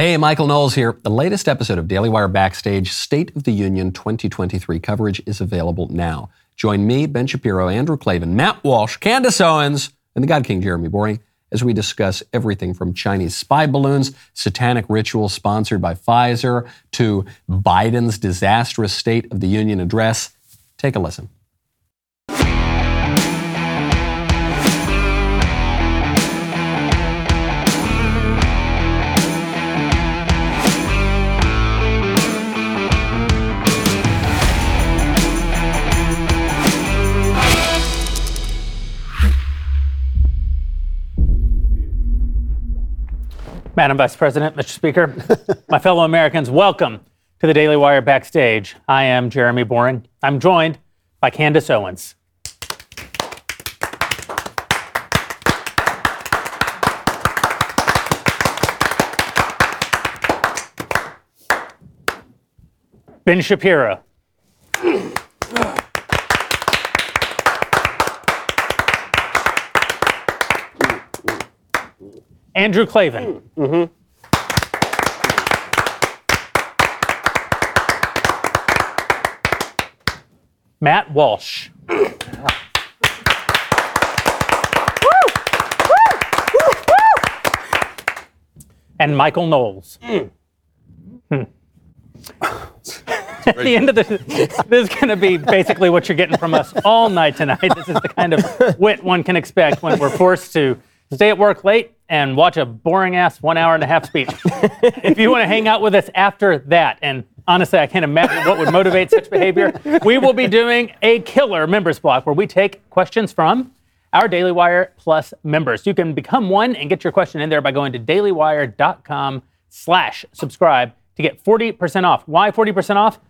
Hey, Michael Knowles here. The latest episode of Daily Wire Backstage State of the Union 2023 coverage is available now. Join me, Ben Shapiro, Andrew Klavan, Matt Walsh, Candace Owens, and the God King, Jeremy Boreing, as we discuss everything from Chinese spy balloons, satanic rituals sponsored by Pfizer, to Biden's disastrous State of the Union address. Take a listen. Madam Vice President, Mr. Speaker, my fellow Americans, welcome to the Daily Wire Backstage. I am Jeremy Boreing. I'm joined by Candace Owens. Ben Shapiro. Andrew Klavan. Mm-hmm. Matt Walsh. Woo! And Michael Knowles. Mm. Hmm. At the end of this is going to be basically what you're getting from us all night tonight. This is the kind of wit one can expect when we're forced to stay at work late and watch a boring-ass 1.5-hour speech. If you want to hang out with us after that, and honestly, I can't imagine what would motivate such behavior, we will be doing a killer members block where we take questions from our Daily Wire Plus members. You can become one and get your question in there by going to dailywire.com/subscribe to get 40% off. Why 40% off?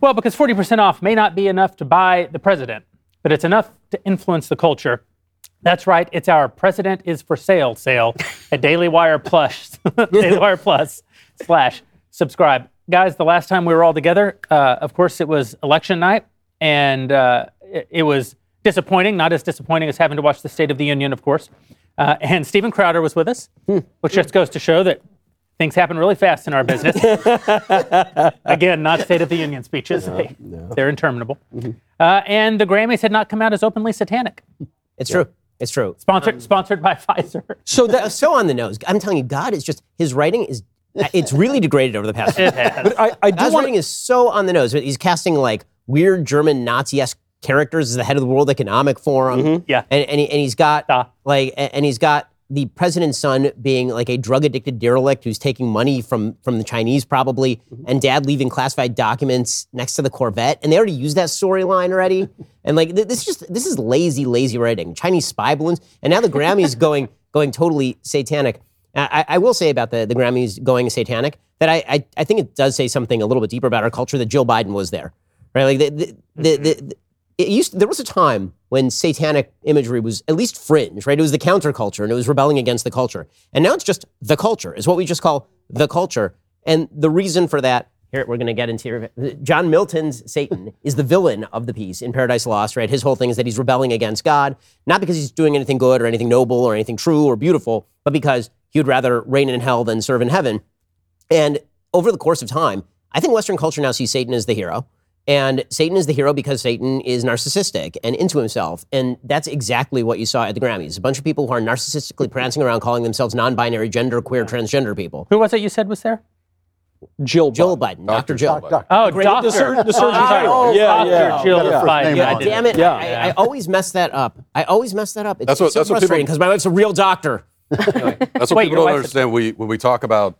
Well, because 40% off may not be enough to buy the president, but it's enough to influence the culture. That's right. It's our President is for Sale sale at DailyWire Plus/subscribe. Guys, the last time we were all together, of course, it was election night, and it was disappointing, not as disappointing as having to watch the State of the Union, of course. And Steven Crowder was with us, which just goes to show that things happen really fast in our business. Again, not State of the Union speeches. No. They're interminable. Mm-hmm. And the Grammys had not come out as openly satanic. It's true. It's true. Sponsored by Pfizer. So on the nose. I'm telling you, God is just, his writing is, it's really degraded over the past few years. But God's writing is so on the nose. He's casting like weird German Nazi-esque characters as the head of the World Economic Forum. Mm-hmm. Yeah. And he's got the president's son being like a drug-addicted derelict who's taking money from the Chinese probably, mm-hmm. and dad leaving classified documents next to the Corvette. And they already used that storyline already. And like, this is lazy writing. Chinese spy balloons. And now the Grammys going totally satanic. I will say about the Grammys going satanic that I think it does say something a little bit deeper about our culture that Jill Biden was there, right? Like there was a time when satanic imagery was at least fringe, right? It was the counterculture, and it was rebelling against the culture. And now it's just the culture. It's what we just call the culture. And the reason for that, here we're going to get into John Milton's Satan is the villain of the piece in Paradise Lost, right? His whole thing is that he's rebelling against God, not because he's doing anything good or anything noble or anything true or beautiful, but because he would rather reign in hell than serve in heaven. And over the course of time, I think Western culture now sees Satan as the hero. And Satan is the hero because Satan is narcissistic and into himself. And that's exactly what you saw at the Grammys. A bunch of people who are narcissistically prancing around calling themselves non-binary, gender, queer, transgender people. Who was it you said was there? Jill Biden. Dr. Jill. Doctor. The surgeon. Dr. Jill Biden. Yeah, damn it. Yeah. I always mess that up. It's so frustrating because my wife's a real doctor. Anyway. That's what people don't understand. When we talk about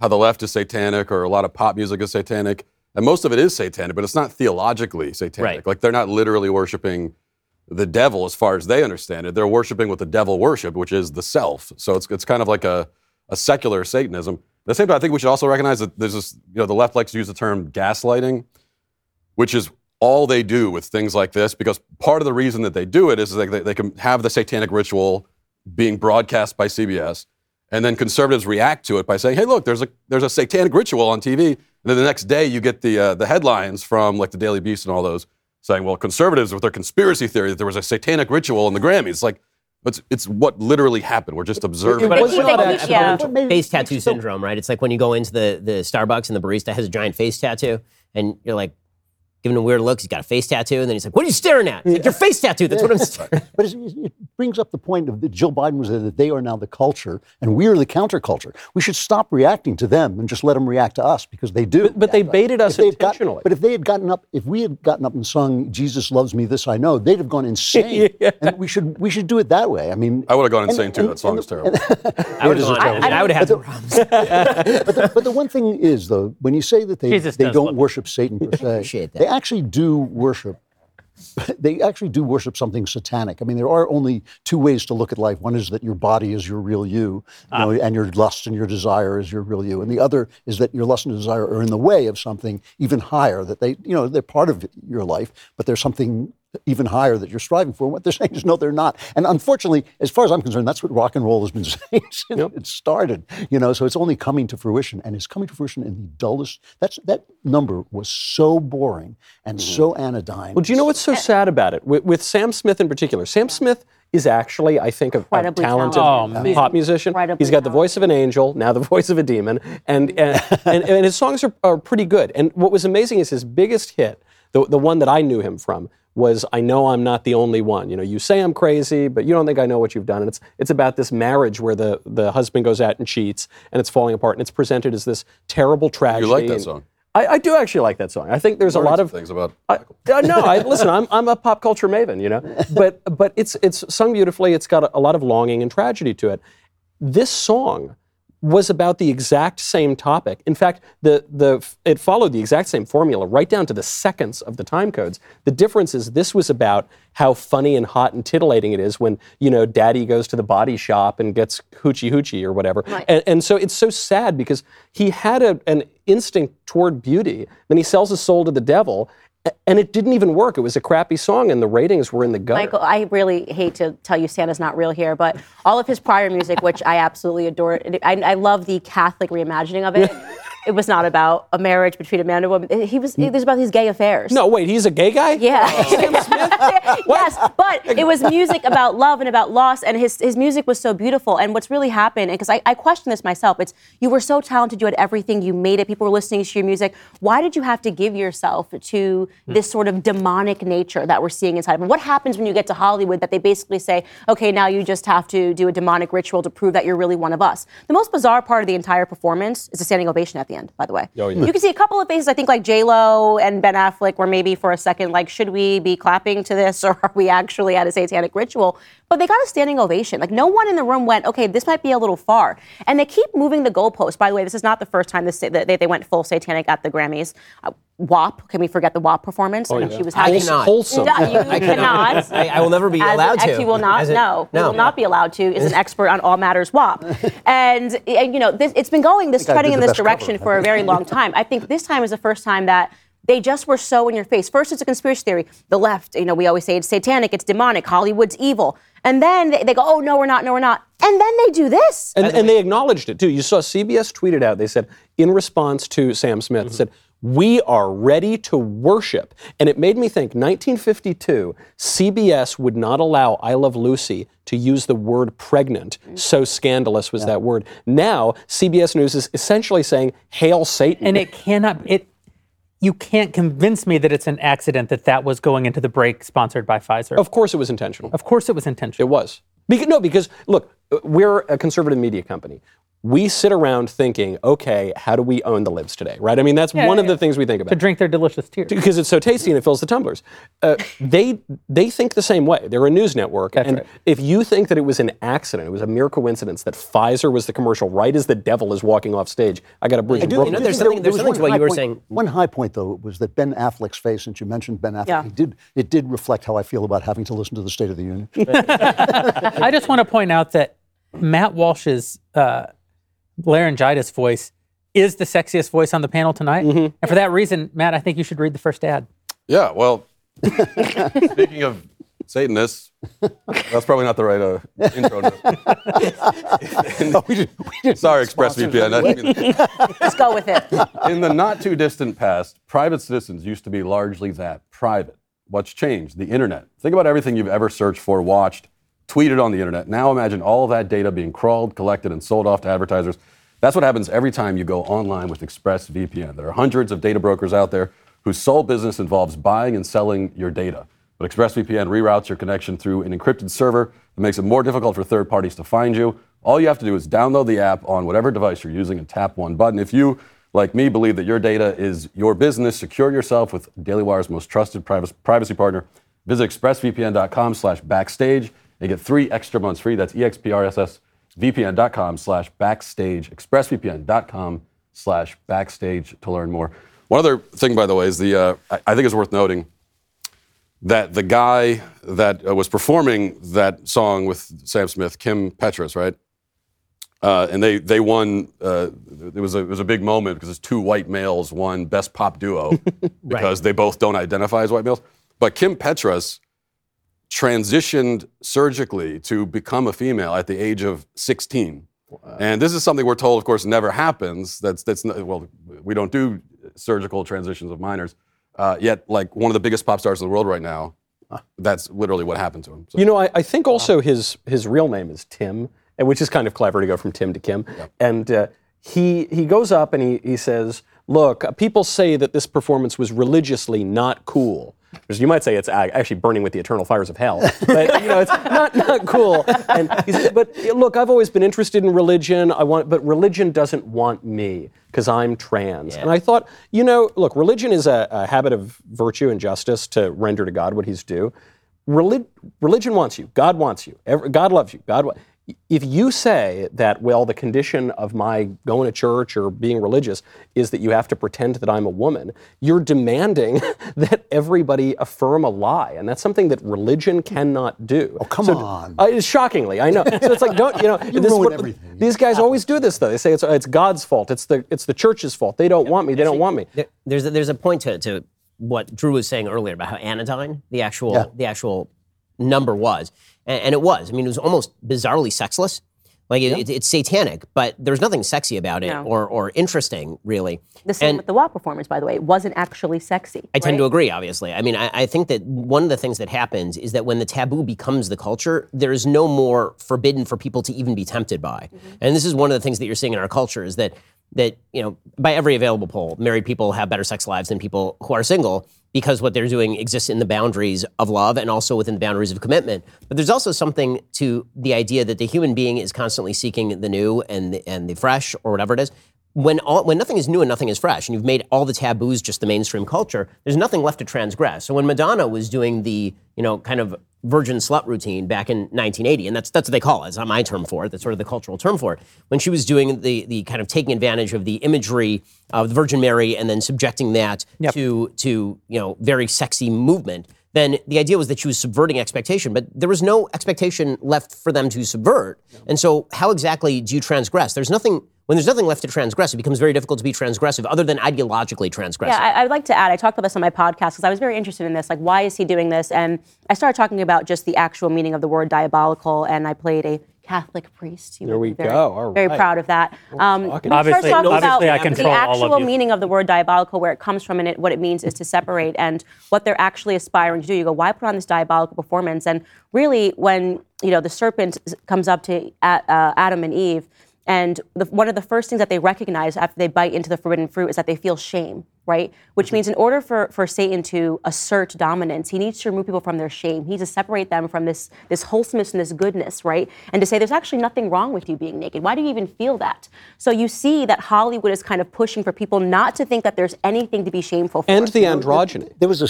how the left is satanic or a lot of pop music is satanic, and most of it is satanic, but it's not theologically satanic. Right. Like, they're not literally worshiping the devil as far as they understand it. They're worshiping what the devil worshiped, which is the self. So it's kind of like a secular Satanism. At the same time, I think we should also recognize that there's this, you know, the left likes to use the term gaslighting, which is all they do with things like this, because part of the reason that they do it is that they can have the satanic ritual being broadcast by CBS, and then conservatives react to it by saying, hey, look, there's a satanic ritual on TV. And then the next day, you get the headlines from like the Daily Beast and all those saying, well, conservatives with their conspiracy theory that there was a satanic ritual in the Grammys. Like, But it's what literally happened. We're just observing. It was not actually face tattoo syndrome, right? It's like when you go into the Starbucks and the barista has a giant face tattoo, and you're like, giving him weird looks. He's got a face tattoo, and then he's like, "What are you staring at?" It's like, your face tattoo. That's what I'm staring at. But it brings up the point of that Jill Biden was there, that they are now the culture, and we are the counterculture. We should stop reacting to them and just let them react to us, because they do. But they baited us intentionally. But if they had gotten up, if we had gotten up and sung "Jesus Loves Me," this I know, they'd have gone insane. And we should do it that way. I mean, I would have gone insane too. That song is terrible. I would have had problems. But the one thing is, though, when you say that they don't worship Satan per se, appreciate that. They actually do worship something satanic. I mean, there are only two ways to look at life. One is that your body is your real you, and your lust and your desire is your real you. And the other is that your lust and desire are in the way of something even higher, that they're part of your life, but there's something even higher that you're striving for. And what they're saying is, no, they're not. And unfortunately, as far as I'm concerned, that's what rock and roll has been saying since it started. So it's only coming to fruition, and it's coming to fruition in the dullest. That number was so boring and so anodyne. Well, do you know what's so sad about it? With Sam Smith in particular, Sam Smith is actually, I think, a talented pop musician. He's got the voice of an angel, now the voice of a demon, and his songs are pretty good. And what was amazing is his biggest hit, the one that I knew him from, was "I Know I'm Not the Only One." You say I'm crazy, but you don't think I know what you've done. And it's about this marriage where the husband goes out and cheats, and it's falling apart, and it's presented as this terrible tragedy. You like that song? I do actually like that song. I think there's a lot of things about Michael. Listen, I'm a pop culture maven, But it's sung beautifully. It's got a lot of longing and tragedy to it. This song was about the exact same topic. In fact, it followed the exact same formula right down to the seconds of the time codes. The difference is this was about how funny and hot and titillating it is when, daddy goes to the body shop and gets hoochie hoochie or whatever. Right. And so it's so sad because he had an instinct toward beauty. Then he sells his soul to the devil, and it didn't even work. It was a crappy song, and the ratings were in the gutter. Michael, I really hate to tell you Santa's not real here, but all of his prior music, which I absolutely adore, I love the Catholic reimagining of it. It was not about a marriage between a man and a woman. It was about his gay affairs. No, wait, he's a gay guy? Yeah. Sam Smith? Yes, but it was music about love and about loss, and his music was so beautiful. And what's really happened, because I question this myself, it's you were so talented, you had everything, you made it, people were listening to your music. Why did you have to give yourself to this sort of demonic nature that we're seeing inside of him? What happens when you get to Hollywood that they basically say, okay, now you just have to do a demonic ritual to prove that you're really one of us? The most bizarre part of the entire performance is a standing ovation at the end, by the way. Oh, yeah. You can see a couple of faces, I think, like J-Lo and Ben Affleck were maybe for a second like, should we be clapping to this, or are we actually at a satanic ritual? But they got a standing ovation. Like, no one in the room went, okay, this might be a little far. And they keep moving the goalposts. By the way, this is not the first time they went full satanic at the Grammys. WAP, can we forget the WAP performance? Oh, yeah. She was wholesome. No, you cannot. I will never be allowed to. You will not. Not be allowed to. Is an expert on all matters WAP. It's been going treading in this direction for a very long time. I think this time is the first time that they just were so in your face. First, it's a conspiracy theory. The left, we always say it's satanic, it's demonic, Hollywood's evil. And then they go, oh, no, we're not. And then they do this. And they acknowledged it, too. You saw CBS tweeted out, they said, in response to Sam Smith, said, "We are ready to worship." And it made me think, 1952, CBS would not allow I Love Lucy to use the word pregnant. So scandalous was that word. Now, CBS News is essentially saying, hail Satan. And it cannot... You can't convince me that it's an accident that was going into the break sponsored by Pfizer. Of course it was intentional. It was. Because, look, we're a conservative media company. We sit around thinking, okay, how do we own the libs today, right? I mean, that's one of the things we think about. To drink their delicious tears. Because it's so tasty and it fills the tumblers. They think the same way. They're a news network. That's right. If you think that it was an accident, it was a mere coincidence that Pfizer was the commercial right as the devil is walking off stage, I got a bridge. There's something to what you were saying. One high point, though, was that Ben Affleck's face, since you mentioned Ben Affleck, it did reflect how I feel about having to listen to the State of the Union. I just want to point out that Matt Walsh's... laryngitis voice is the sexiest voice on the panel tonight. And for that reason, Matt, I think you should read the first ad. Yeah, well, speaking of Satanists, that's probably not the right intro. Sorry, ExpressVPN. Let's go with it. In the not too distant past, private citizens used to be largely that, private. What's changed? The internet. Think about everything you've ever searched for, watched, tweeted on the internet. Now imagine all of that data being crawled, collected, and sold off to advertisers. That's what happens every time you go online with ExpressVPN. There are hundreds of data brokers out there whose sole business involves buying and selling your data. But ExpressVPN reroutes your connection through an encrypted server that makes it more difficult for third parties to find you. All you have to do is download the app on whatever device you're using and tap one button. If you, like me, believe that your data is your business, secure yourself with DailyWire's most trusted privacy partner. Visit expressvpn.com/backstage and get 3 extra months free. That's expressvpn.com/backstage, expressvpn.com/backstage to learn more. One other thing, by the way, is I think it's worth noting that the guy that was performing that song with Sam Smith, Kim Petras, right? And they won. It was a big moment because it's 2 white males won Best Pop Duo because they both don't identify as white males. But Kim Petras transitioned surgically to become a female at the age of 16. Wow. And this is something we're told, of course, never happens. Well, we don't do surgical transitions of minors. Yet, like, one of the biggest pop stars in the world right now, that's literally what happened to him. So. You know, I think also his real name is Tim, which is kind of clever to go from Tim to Kim. Yep. And he goes up and he says, look, people say that this performance was religiously not cool. You might say it's actually burning with the eternal fires of hell, but you know it's not cool. And he said, but look, I've always been interested in religion. But religion doesn't want me because I'm trans. Yeah. And I thought, you know, look, religion is a habit of virtue and justice to render to God what He's due. Religion wants you. God wants you. God loves you. If you say that, well, the condition of my going to church or being religious is that you have to pretend that I'm a woman, you're demanding that everybody affirm a lie, and that's something that religion cannot do. Oh, come on! Shockingly, I know. So it's like, don't you know? You ruin everything. These guys always do this, though. They say it's God's fault. It's the church's fault. They don't want me. They don't want me. There's a point to what Drew was saying earlier about how anodyne the actual number was. And it was. I mean, it was almost bizarrely sexless. Like, it's satanic, but there's nothing sexy about it or interesting, really. The same with the WAP performance, by the way. It wasn't actually sexy. I tend to agree, obviously. I mean, I think that one of the things that happens is that when the taboo becomes the culture, there is no more forbidden for people to even be tempted by. Mm-hmm. And this is one of the things that you're seeing in our culture is that, you know, by every available poll, married people have better sex lives than people who are single because what they're doing exists in the boundaries of love and also within the boundaries of commitment. But there's also something to the idea that the human being is constantly seeking the new and the fresh or whatever it is. When nothing is new and nothing is fresh, and you've made all the taboos just the mainstream culture, there's nothing left to transgress. So when Madonna was doing the, you know, kind of virgin slut routine back in 1980, and that's what they call it. It's not my term for it. That's sort of the cultural term for it. When she was doing the kind of taking advantage of the imagery of the Virgin Mary and then subjecting that to you know, very sexy movement, then the idea was that she was subverting expectation, but there was no expectation left for them to subvert. And so how exactly do you transgress? When there's nothing left to transgress, it becomes very difficult to be transgressive other than ideologically transgressive. Yeah, I would like to add, I talked about this on my podcast because I was very interested in this, like, why is he doing this? And I started talking about just the actual meaning of the word diabolical, and I played a Catholic priest. There we go. All right. Very proud of that. Obviously, I control all of you. The actual meaning of the word diabolical, where it comes from, and what it means is to separate, and what they're actually aspiring to do. You go, why put on this diabolical performance? And really, when, you know, the serpent comes up to Adam and Eve, and one of the first things that they recognize after they bite into the forbidden fruit is that they feel shame, right? Which means in order for Satan to assert dominance, he needs to remove people from their shame. He needs to separate them from this wholesomeness and this goodness, right? And to say there's actually nothing wrong with you being naked. Why do you even feel that? So you see that Hollywood is kind of pushing for people not to think that there's anything to be shameful for. And the androgyny. There was a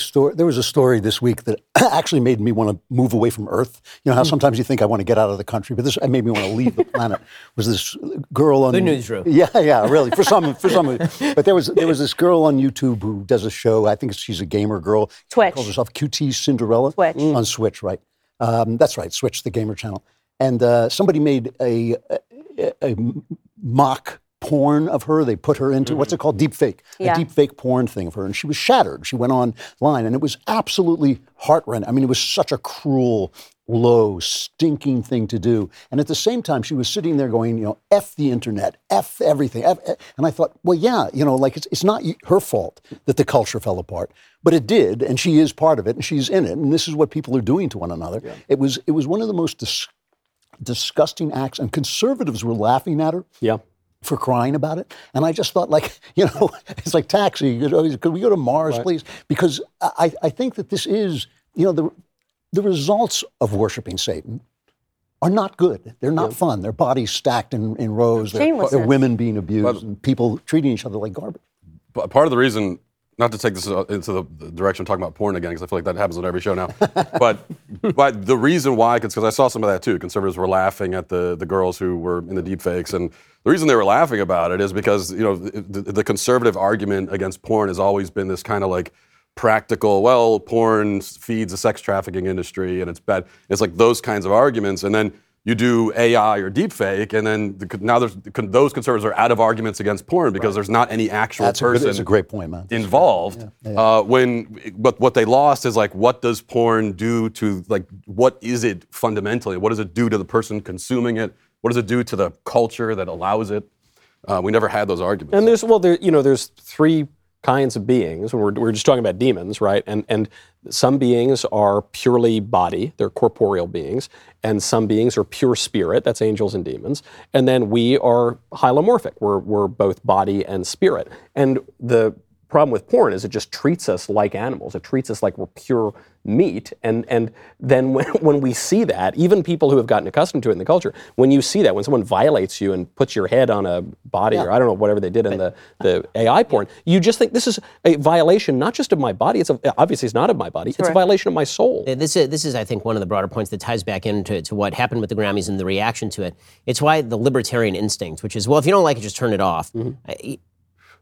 story this week that actually made me want to move away from Earth. You know how sometimes you think I want to get out of the country, but this made me want to leave the planet. Was this girl on the newsroom? Yeah, really. For some, but there was this girl on YouTube who does a show. I think she's a gamer girl. Twitch. She calls herself QT Cinderella. Twitch. On Switch, right. That's right, Switch, the gamer channel. And somebody made a mock porn of her. They put her into, what's it called? Deepfake. Yeah. A deepfake porn thing of her. And she was shattered. She went online, and it was absolutely heart-rending. I mean, it was such a cruel low, stinking thing to do. And at the same time, she was sitting there going, you know, F the internet, F everything. And I thought, well, yeah, you know, like it's not her fault that the culture fell apart, but it did. And she is part of it and she's in it. And this is what people are doing to one another. Yeah. It was one of the most disgusting acts, and conservatives were laughing at her. Yeah. For crying about it. And I just thought, like, you know, it's like Taxi. You know, could we go to Mars, right, please? Because I think that this is, you know, the results of worshiping Satan are not good. They're not fun. Their bodies stacked in rows. They're women being abused and people treating each other like garbage. But part of the reason, not to take this into the direction of talking about porn again, because I feel like that happens on every show now. but the reason why, because I saw some of that too. Conservatives were laughing at the girls who were in the deep fakes. And the reason they were laughing about it is because, you know, the conservative argument against porn has always been this kind of like practical, well, porn feeds the sex trafficking industry and it's bad. It's like those kinds of arguments. And then you do AI or deepfake, and then those conservatives are out of arguments against porn because there's not any actual person involved. Yeah. Yeah. But what they lost is like, what does porn do to, like, what is it fundamentally? What does it do to the person consuming it? What does it do to the culture that allows it? We never had those arguments. And there's three kinds of beings. We're just talking about demons, right? And some beings are purely body, they're corporeal beings, and some beings are pure spirit, that's angels and demons, and then we are hylomorphic, we're both body and spirit. And the problem with porn is it just treats us like animals, it treats us like we're pure meat, and then when we see that, even people who have gotten accustomed to it in the culture, when you see that, when someone violates you and puts your head on a body or I don't know, whatever they did in the AI porn, you just think this is a violation not just of my body, obviously it's not of my body, it's a violation of my soul. This is, I think, one of the broader points that ties back into what happened with the Grammys and the reaction to it. It's why the libertarian instinct, which is, well, if you don't like it, just turn it off. Mm-hmm.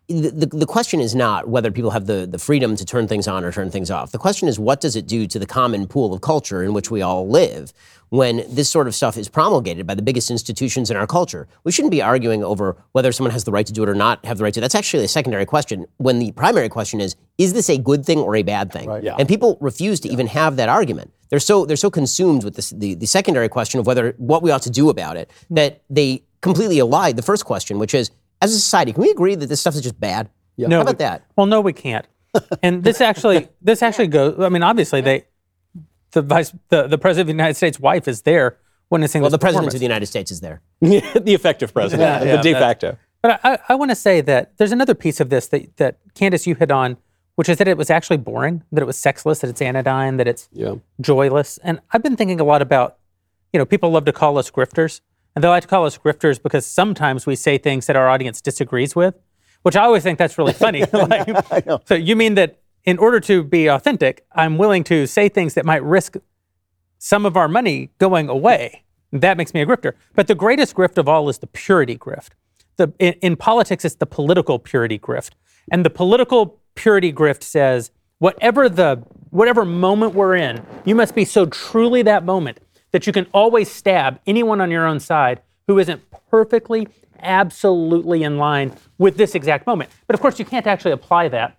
The question is not whether people have the freedom to turn things on or turn things off. The question is, what does it do to the common pool of culture in which we all live when this sort of stuff is promulgated by the biggest institutions in our culture? We shouldn't be arguing over whether someone has the right to do it or not have the right to. That's actually a secondary question when the primary question is this a good thing or a bad thing? Right. Yeah. And people refuse to even have that argument. They're so consumed with the secondary question of whether what we ought to do about it that they completely elide the first question, which is, as a society, can we agree that this stuff is just bad? Yeah. No, how about that? Well, no, we can't. And this actually goes. I mean, obviously, the president of the United States' wife is there witnessing. Well, the president of the United States is there. The effective president, the de facto. But I want to say that there's another piece of this that Candace, you hit on, which is that it was actually boring, that it was sexless, that it's anodyne, that it's joyless. And I've been thinking a lot about, you know, people love to call us grifters. And they like to call us grifters because sometimes we say things that our audience disagrees with, which I always think that's really funny. Like, so you mean that in order to be authentic, I'm willing to say things that might risk some of our money going away. That makes me a grifter. But the greatest grift of all is the purity grift. In politics, it's the political purity grift. And the political purity grift says, whatever moment we're in, you must be so truly that moment that you can always stab anyone on your own side who isn't perfectly, absolutely in line with this exact moment. But of course, you can't actually apply that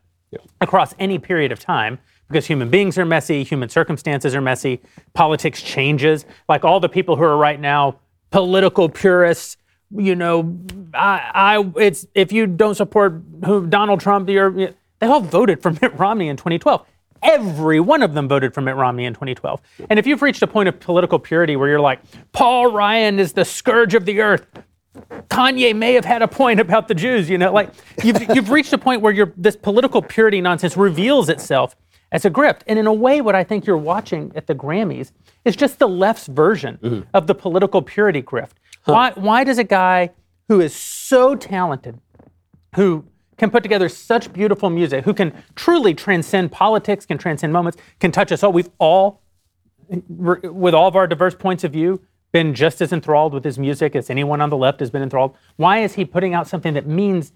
across any period of time because human beings are messy, human circumstances are messy, politics changes. Like all the people who are right now political purists, you know, it's if you don't support Donald Trump, they all voted for Mitt Romney in 2012. Every one of them voted for Mitt Romney in 2012. And if you've reached a point of political purity where you're like, Paul Ryan is the scourge of the earth, Kanye may have had a point about the Jews, you know, like you've reached a point where this political purity nonsense reveals itself as a grift. And in a way, what I think you're watching at the Grammys is just the left's version of the political purity grift. Huh. Why does a guy who is so talented, who can put together such beautiful music, who can truly transcend politics, can transcend moments, can touch us all. We've all, with all of our diverse points of view, been just as enthralled with his music as anyone on the left has been enthralled. Why is he putting out something that means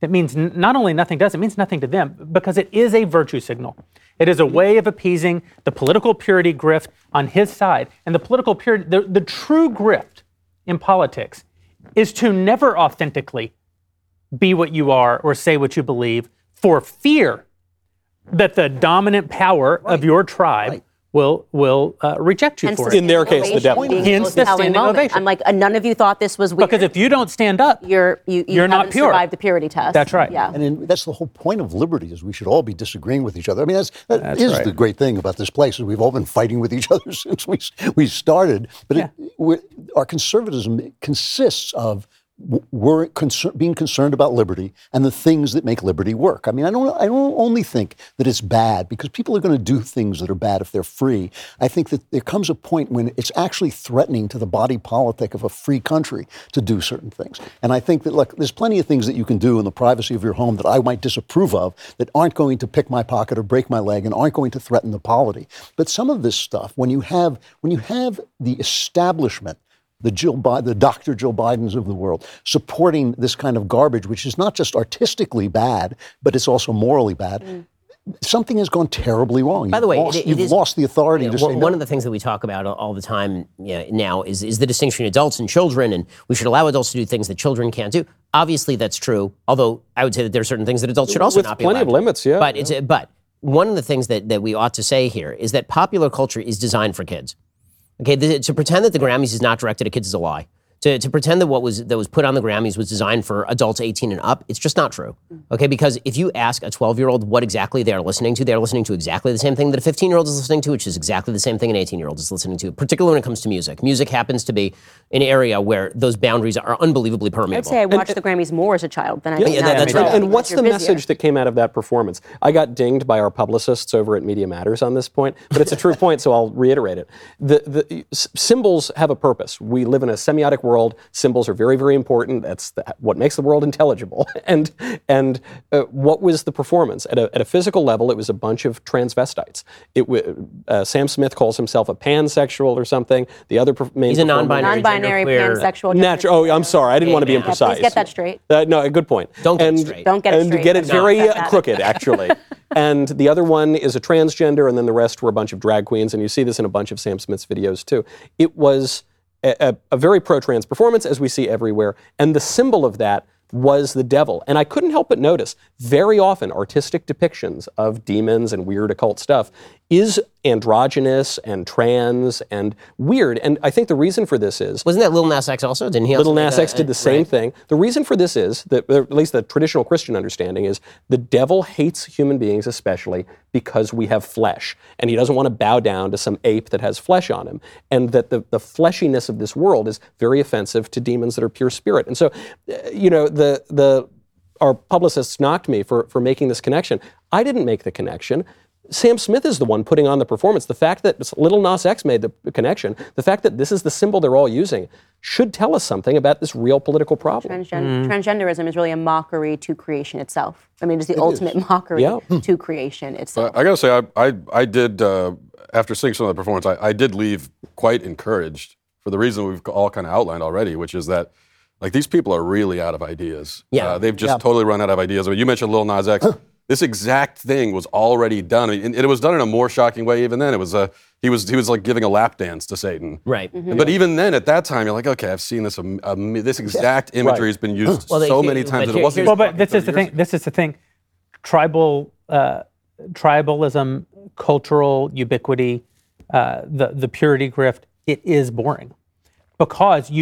not only nothing to us, it means nothing to them, because it is a virtue signal. It is a way of appeasing the political purity grift on his side. And the political purity, the true grift in politics is to never authentically be what you are or say what you believe for fear that the dominant power of your tribe will reject you hence for it. In their case, the devil. Hence the standing ovation. I'm like, none of you thought this was weird. Because if you don't stand up, you're not pure. Survived the purity test. That's right. Yeah. And that's the whole point of liberty is we should all be disagreeing with each other. I mean, that's right. The great thing about this place is we've all been fighting with each other since we started. But our conservatism consists of being concerned about liberty and the things that make liberty work. I mean, I don't only think that it's bad because people are going to do things that are bad if they're free. I think that there comes a point when it's actually threatening to the body politic of a free country to do certain things. And I think that, look, there's plenty of things that you can do in the privacy of your home that I might disapprove of that aren't going to pick my pocket or break my leg and aren't going to threaten the polity. But some of this stuff, when you have the establishment, the Dr. Jill Bidens of the world, supporting this kind of garbage, which is not just artistically bad, but it's also morally bad. Mm. Something has gone terribly wrong. By the way, you've lost the authority to say no. One of the things that we talk about all the time now is the distinction between adults and children, and we should allow adults to do things that children can't do. Obviously, that's true, although I would say that there are certain things that adults should also not be allowed to do. With plenty of limits, yeah. But, one of the things that we ought to say here is that popular culture is designed for kids. Okay, to pretend that the Grammys is not directed at kids is a lie. To pretend that what was put on the Grammys was designed for adults 18 and up, it's just not true. Okay, because if you ask a 12-year-old what exactly they are listening to exactly the same thing that a 15-year-old is listening to, which is exactly the same thing an 18-year-old is listening to, particularly when it comes to music. Music happens to be an area where those boundaries are unbelievably permeable. I'd say I watched the Grammys more as a child than I did now. That's right. And what's the message that came out of that performance? I got dinged by our publicists over at Media Matters on this point, but it's a true point, so I'll reiterate it. The symbols have a purpose. We live in a semiotic world. Symbols are very, very important. That's what makes the world intelligible. And what was the performance? At a physical level, it was a bunch of transvestites. Sam Smith calls himself a pansexual or something. The other he's a non-binary pansexual. Natural. Oh, I'm sorry. I didn't want to be imprecise. Please get that straight. No, good point. Don't get it straight. Get it very crooked, actually. And the other one is a transgender, and then the rest were a bunch of drag queens. And you see this in a bunch of Sam Smith's videos too. It was a very pro-trans performance, as we see everywhere. And the symbol of that was the devil. And I couldn't help but notice, very often, artistic depictions of demons and weird occult stuff is androgynous and trans and weird. And I think the reason for this is... Wasn't that Lil Nas X also? Didn't he also? Lil Nas X did the same thing. The reason for this is, at least the traditional Christian understanding is, the devil hates human beings especially because we have flesh. And he doesn't want to bow down to some ape that has flesh on him. And that the fleshiness of this world is very offensive to demons that are pure spirit. And so, our publicists knocked me for making this connection. I didn't make the connection. Sam Smith is the one putting on the performance. The fact that Lil Nas X made the connection, the fact that this is the symbol they're all using, should tell us something about this real political problem. Transgenderism is really a mockery to creation itself. I mean, it's the ultimate mockery to creation itself. I got to say, I did, after seeing some of the performance, I did leave quite encouraged for the reason we've all kind of outlined already, which is that, these people are really out of ideas. Yeah. They've just totally run out of ideas. I mean, you mentioned Lil Nas X. This exact thing was already done, and it was done in a more shocking way. Even then, it was he was like giving a lap dance to Satan. Right. Mm-hmm. But even then, at that time, you're like, okay, I've seen this. This exact imagery has been used many times. That it wasn't. Well, but this is the thing. This is the thing. Tribalism, cultural ubiquity, the purity grift. It is boring because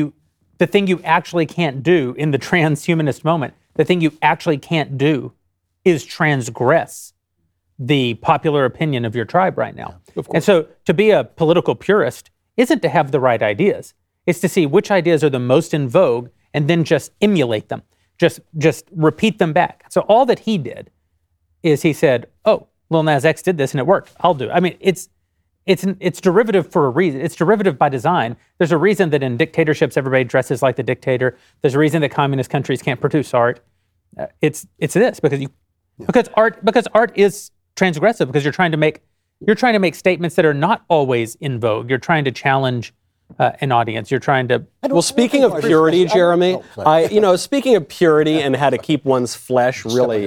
the thing you actually can't do in the transhumanist moment. The thing you actually can't do is transgress the popular opinion of your tribe right now. Yeah, of course. And so to be a political purist isn't to have the right ideas. It's to see which ideas are the most in vogue and then just emulate them, just repeat them back. So all that he did is he said, oh, Lil Nas X did this and it worked. I'll do it. I mean, it's derivative for a reason. It's derivative by design. There's a reason that in dictatorships, everybody dresses like the dictator. There's a reason that communist countries can't produce art. It's this, because art is transgressive, because you're trying to make statements that are not always in vogue. You're trying to challenge an audience. You're trying to... Well, speaking of purity, Jeremy, speaking of purity and how to keep one's flesh really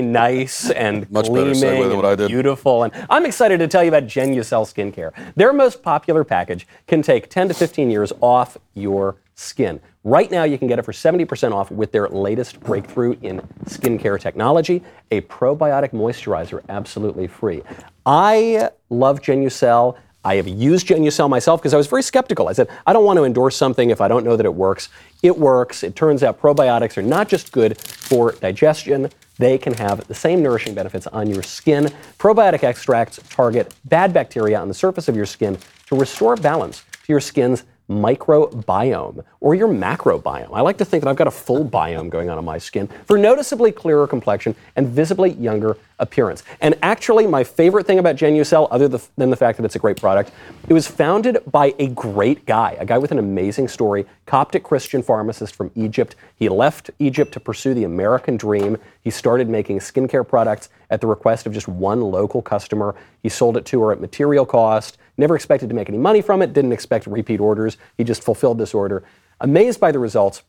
nice and gleaming and beautiful, and I'm excited to tell you about Genucel Skincare. Their most popular package can take 10 to 15 years off your skin. Right now, you can get it for 70% off with their latest breakthrough in skincare technology, a probiotic moisturizer absolutely free. I love Genucel. I have used Genucel myself because I was very skeptical. I said, I don't want to endorse something if I don't know that it works. It works. It turns out probiotics are not just good for digestion. They can have the same nourishing benefits on your skin. Probiotic extracts target bad bacteria on the surface of your skin to restore balance to your skin's microbiome or your macrobiome. I like to think that I've got a full biome going on in my skin for noticeably clearer complexion and visibly younger appearance. And actually, my favorite thing about Genucel, other than the fact that it's a great product, it was founded by a great guy, a guy with an amazing story, Coptic Christian pharmacist from Egypt. He left Egypt to pursue the American dream. He started making skincare products at the request of just one local customer. He sold it to her at material cost. Never expected to make any money from it, didn't expect repeat orders. He just fulfilled this order. Amazed by the results,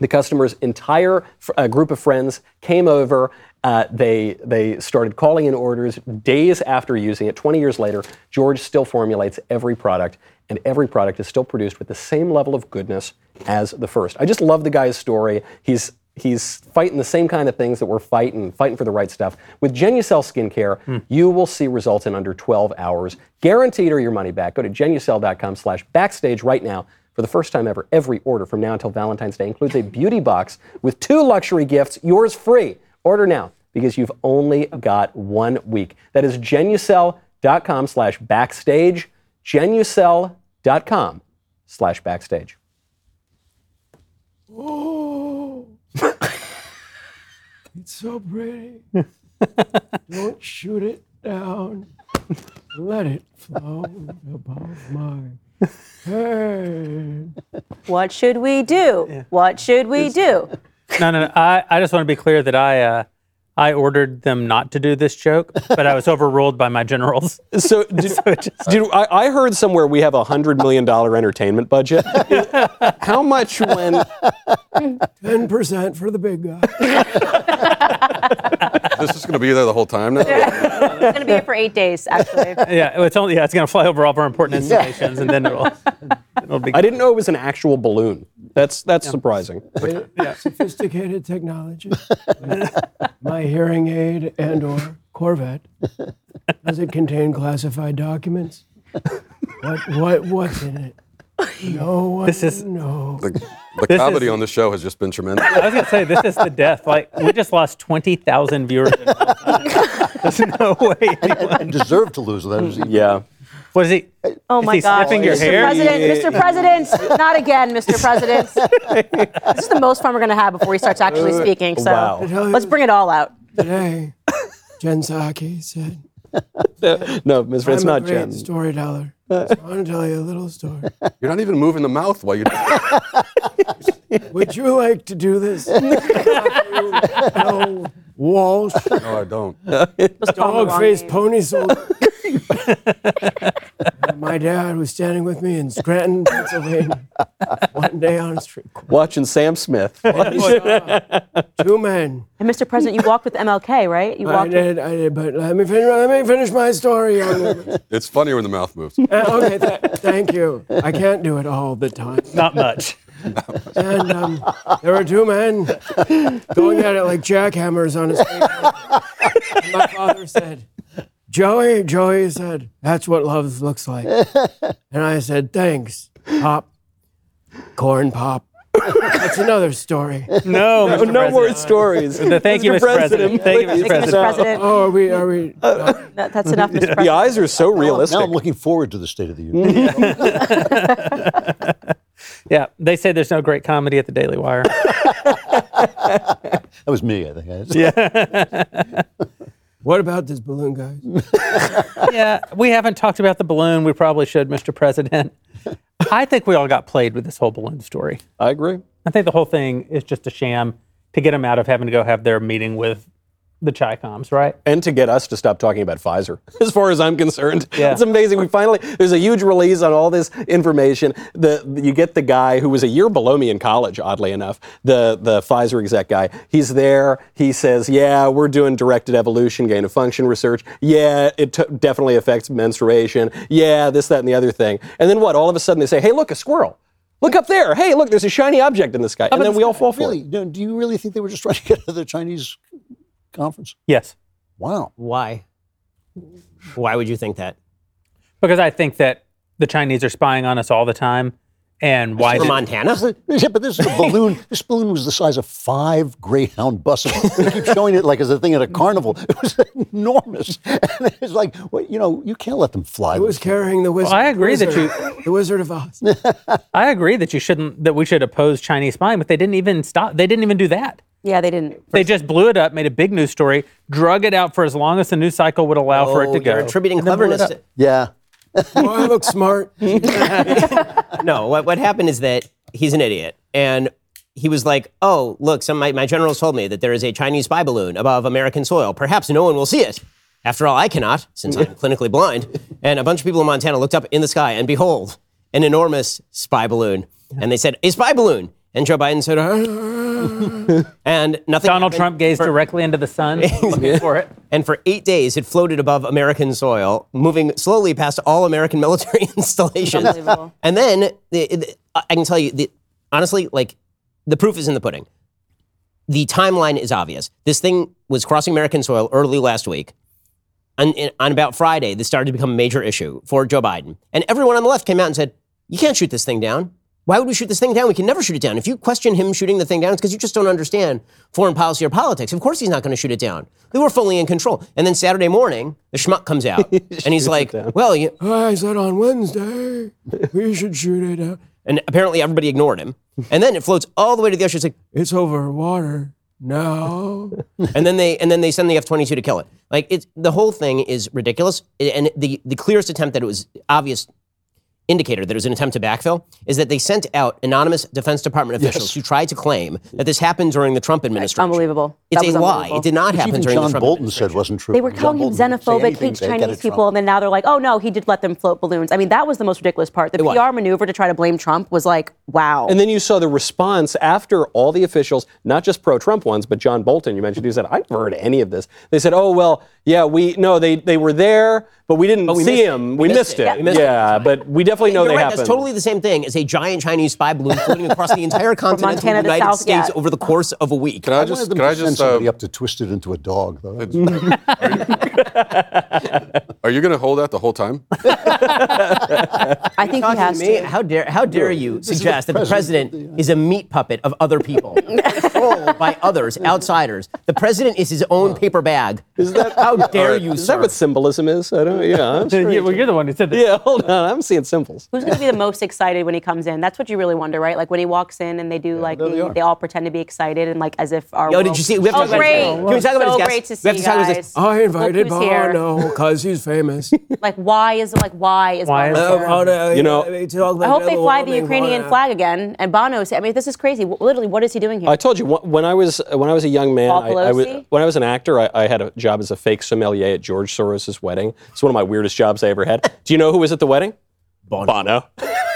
the customer's entire group of friends came over. They started calling in orders days after using it. 20 years later, George still formulates every product, and every product is still produced with the same level of goodness as the first. I just love the guy's story. He's fighting the same kind of things that we're fighting for the right stuff. With Genucel Skincare, you will see results in under 12 hours. Guaranteed or your money back. Go to Genucel.com/backstage right now. For the first time ever, every order from now until Valentine's Day includes a beauty box with 2 luxury gifts, yours free. Order now because you've only got 1 week. That is Genucel.com/backstage. Genucel.com/backstage. Oh, it's so pretty. Don't shoot it down. Let it float above my head. What should we do? Yeah. What should we do? No. I just want to be clear that I ordered them not to do this joke, but I was overruled by my generals. I heard somewhere we have $100 million entertainment budget. How much when 10% for the big guy? This is going to be there the whole time now. It's going to be here for 8 days, actually. Yeah, it's going to fly over all of our important installations, and then it'll be. I didn't know it was an actual balloon. That's surprising. Sophisticated technology. My hearing aid and/or Corvette. Does it contain classified documents? What's in it? No one knows. The comedy on this show has just been tremendous. I was going to say, this is the death. Like, we just lost 20,000 viewers. There's no way. I deserve to lose those. Yeah. What is he? Oh my God! Sniffing your hair? Mr. President, not again, Mr. President. This is the most fun we're going to have before he starts actually speaking. So let's bring it all out. Today, Jen Psaki said, "No, Ms. Friend, it's not Jen. I'm a great storyteller. So I want to tell you a little story." You're not even moving the mouth while you. Would you like to do this? No, Walsh. No, I don't. Dog-faced pony soldier. My dad was standing with me in Scranton, Pennsylvania, one day on a street corner. Watching Sam Smith. Two men. And Mr. President, you walked with MLK, right? I did, but let me finish my story. It's funnier when the mouth moves. Okay, thank you. I can't do it all the time. Not much. And there were two men going at it like jackhammers on a street corner. And my father said, Joey said, "That's what love looks like." And I said, "Thanks, Pop. Corn Pop." That's another story. No more stories. Thank you, Mr. President. Thank you, Mr. President. Oh, are we? That's enough, Mr. President. The eyes are so realistic. Now I'm looking forward to the State of the Union. Yeah, they say there's no great comedy at the Daily Wire. That was me, I think. Yeah. What about this balloon, guys? Yeah, we haven't talked about the balloon. We probably should, Mr. President. I think we all got played with this whole balloon story. I agree. I think the whole thing is just a sham to get them out of having to go have their meeting with the Chi Coms, right? And to get us to stop talking about Pfizer, as far as I'm concerned. Yeah. It's amazing. There's a huge release on all this information. You get the guy who was a year below me in college, oddly enough, the Pfizer exec guy. He's there. He says, yeah, we're doing directed evolution, gain of function research. Yeah, it definitely affects menstruation. Yeah, this, that, and the other thing. And then what? All of a sudden they say, hey, look, a squirrel. Look up there. Hey, look, there's a shiny object in the sky. And then we all fall for it. No, do you really think they were just trying to get out of the Chinese conference? Yes. Wow. Why? Why would you think that? Because I think that the Chinese are spying on us all the time. And why? From Montana? Yeah, but this is a balloon. This balloon was the size of 5 Greyhound buses. They keep showing it like as a thing at a carnival. It was enormous. And it's like, well, you know, you can't let them fly. It was carrying the wizard. Well, I agree that you, the Wizard of Oz. I agree that you shouldn't. That we should oppose Chinese spying, but they didn't even stop. They didn't even do that. Yeah, they didn't. They just blew it up, made a big news story, drug it out for as long as the news cycle would allow for it to go. They're attributing cleverness. Yeah. Oh, I look smart. No, what happened is that he's an idiot. And he was like, oh, look, my generals told me that there is a Chinese spy balloon above American soil. Perhaps no one will see it. After all, I cannot, since I'm clinically blind. And a bunch of people in Montana looked up in the sky, and behold, an enormous spy balloon. And they said, a spy balloon. And Joe Biden said, and nothing. Donald Trump gazed directly into the sun for it. And for 8 days, it floated above American soil, moving slowly past all American military installations. And then, I can tell you, honestly, like, the proof is in the pudding. The timeline is obvious. This thing was crossing American soil early last week. On about Friday, this started to become a major issue for Joe Biden. And everyone on the left came out and said, you can't shoot this thing down. Why would we shoot this thing down? We can never shoot it down. If you question him shooting the thing down, it's because you just don't understand foreign policy or politics. Of course he's not going to shoot it down. They were fully in control. And then Saturday morning, the schmuck comes out. And he's like, well, I said on Wednesday, we should shoot it down. And apparently everybody ignored him. And then it floats all the way to the ocean. It's like, it's over water. No. and then they send the F-22 to kill it. Like, the whole thing is ridiculous. And the clearest attempt that it was obvious indicator that it was an attempt to backfill is that they sent out anonymous Defense Department officials who tried to claim that this happened during the Trump administration. Unbelievable. It's a lie. It did not happen during the Trump administration. John Bolton said wasn't true. They were calling him xenophobic, hates Chinese people, and then now they're like, oh, no, he did let them float balloons. I mean, that was the most ridiculous part. The PR maneuver to try to blame Trump was like, wow. And then you saw the response after all the officials, not just pro-Trump ones, but John Bolton, you mentioned, who said, I've heard any of this. They said, oh, well, yeah, they were there, but we didn't see him. We missed it. Yeah, but we definitely. Know you're right, happened. That's totally the same thing as a giant Chinese spy balloon floating across the entire continent of the United States over the course of a week. Can I just somebody up to twist it into a dog, though. Are you going to hold that the whole time? I think he has to. How dare you suggest that the president is a meat puppet of other people, controlled by others, outsiders. The president is his own paper bag. How dare you, sir? Is that what symbolism is? Well, you're the one who said that. Yeah, hold on. I'm seeing symbolism. Who's going to be the most excited when he comes in? That's what you really wonder, right? Like when he walks in and they do they all pretend to be excited and like as if our world... did you see? We have to great. Can we talk about his great to see, guys. I invited Bono because he's famous. Like why is Bono here? You know, I hope they fly the Ukrainian flag again. And Bono, I mean, this is crazy. Literally, what is he doing here? I told you when I was a young man, when I was an actor, I had a job as a fake sommelier at George Soros' wedding. It's one of my weirdest jobs I ever had. Do you know who was at the wedding? Bono.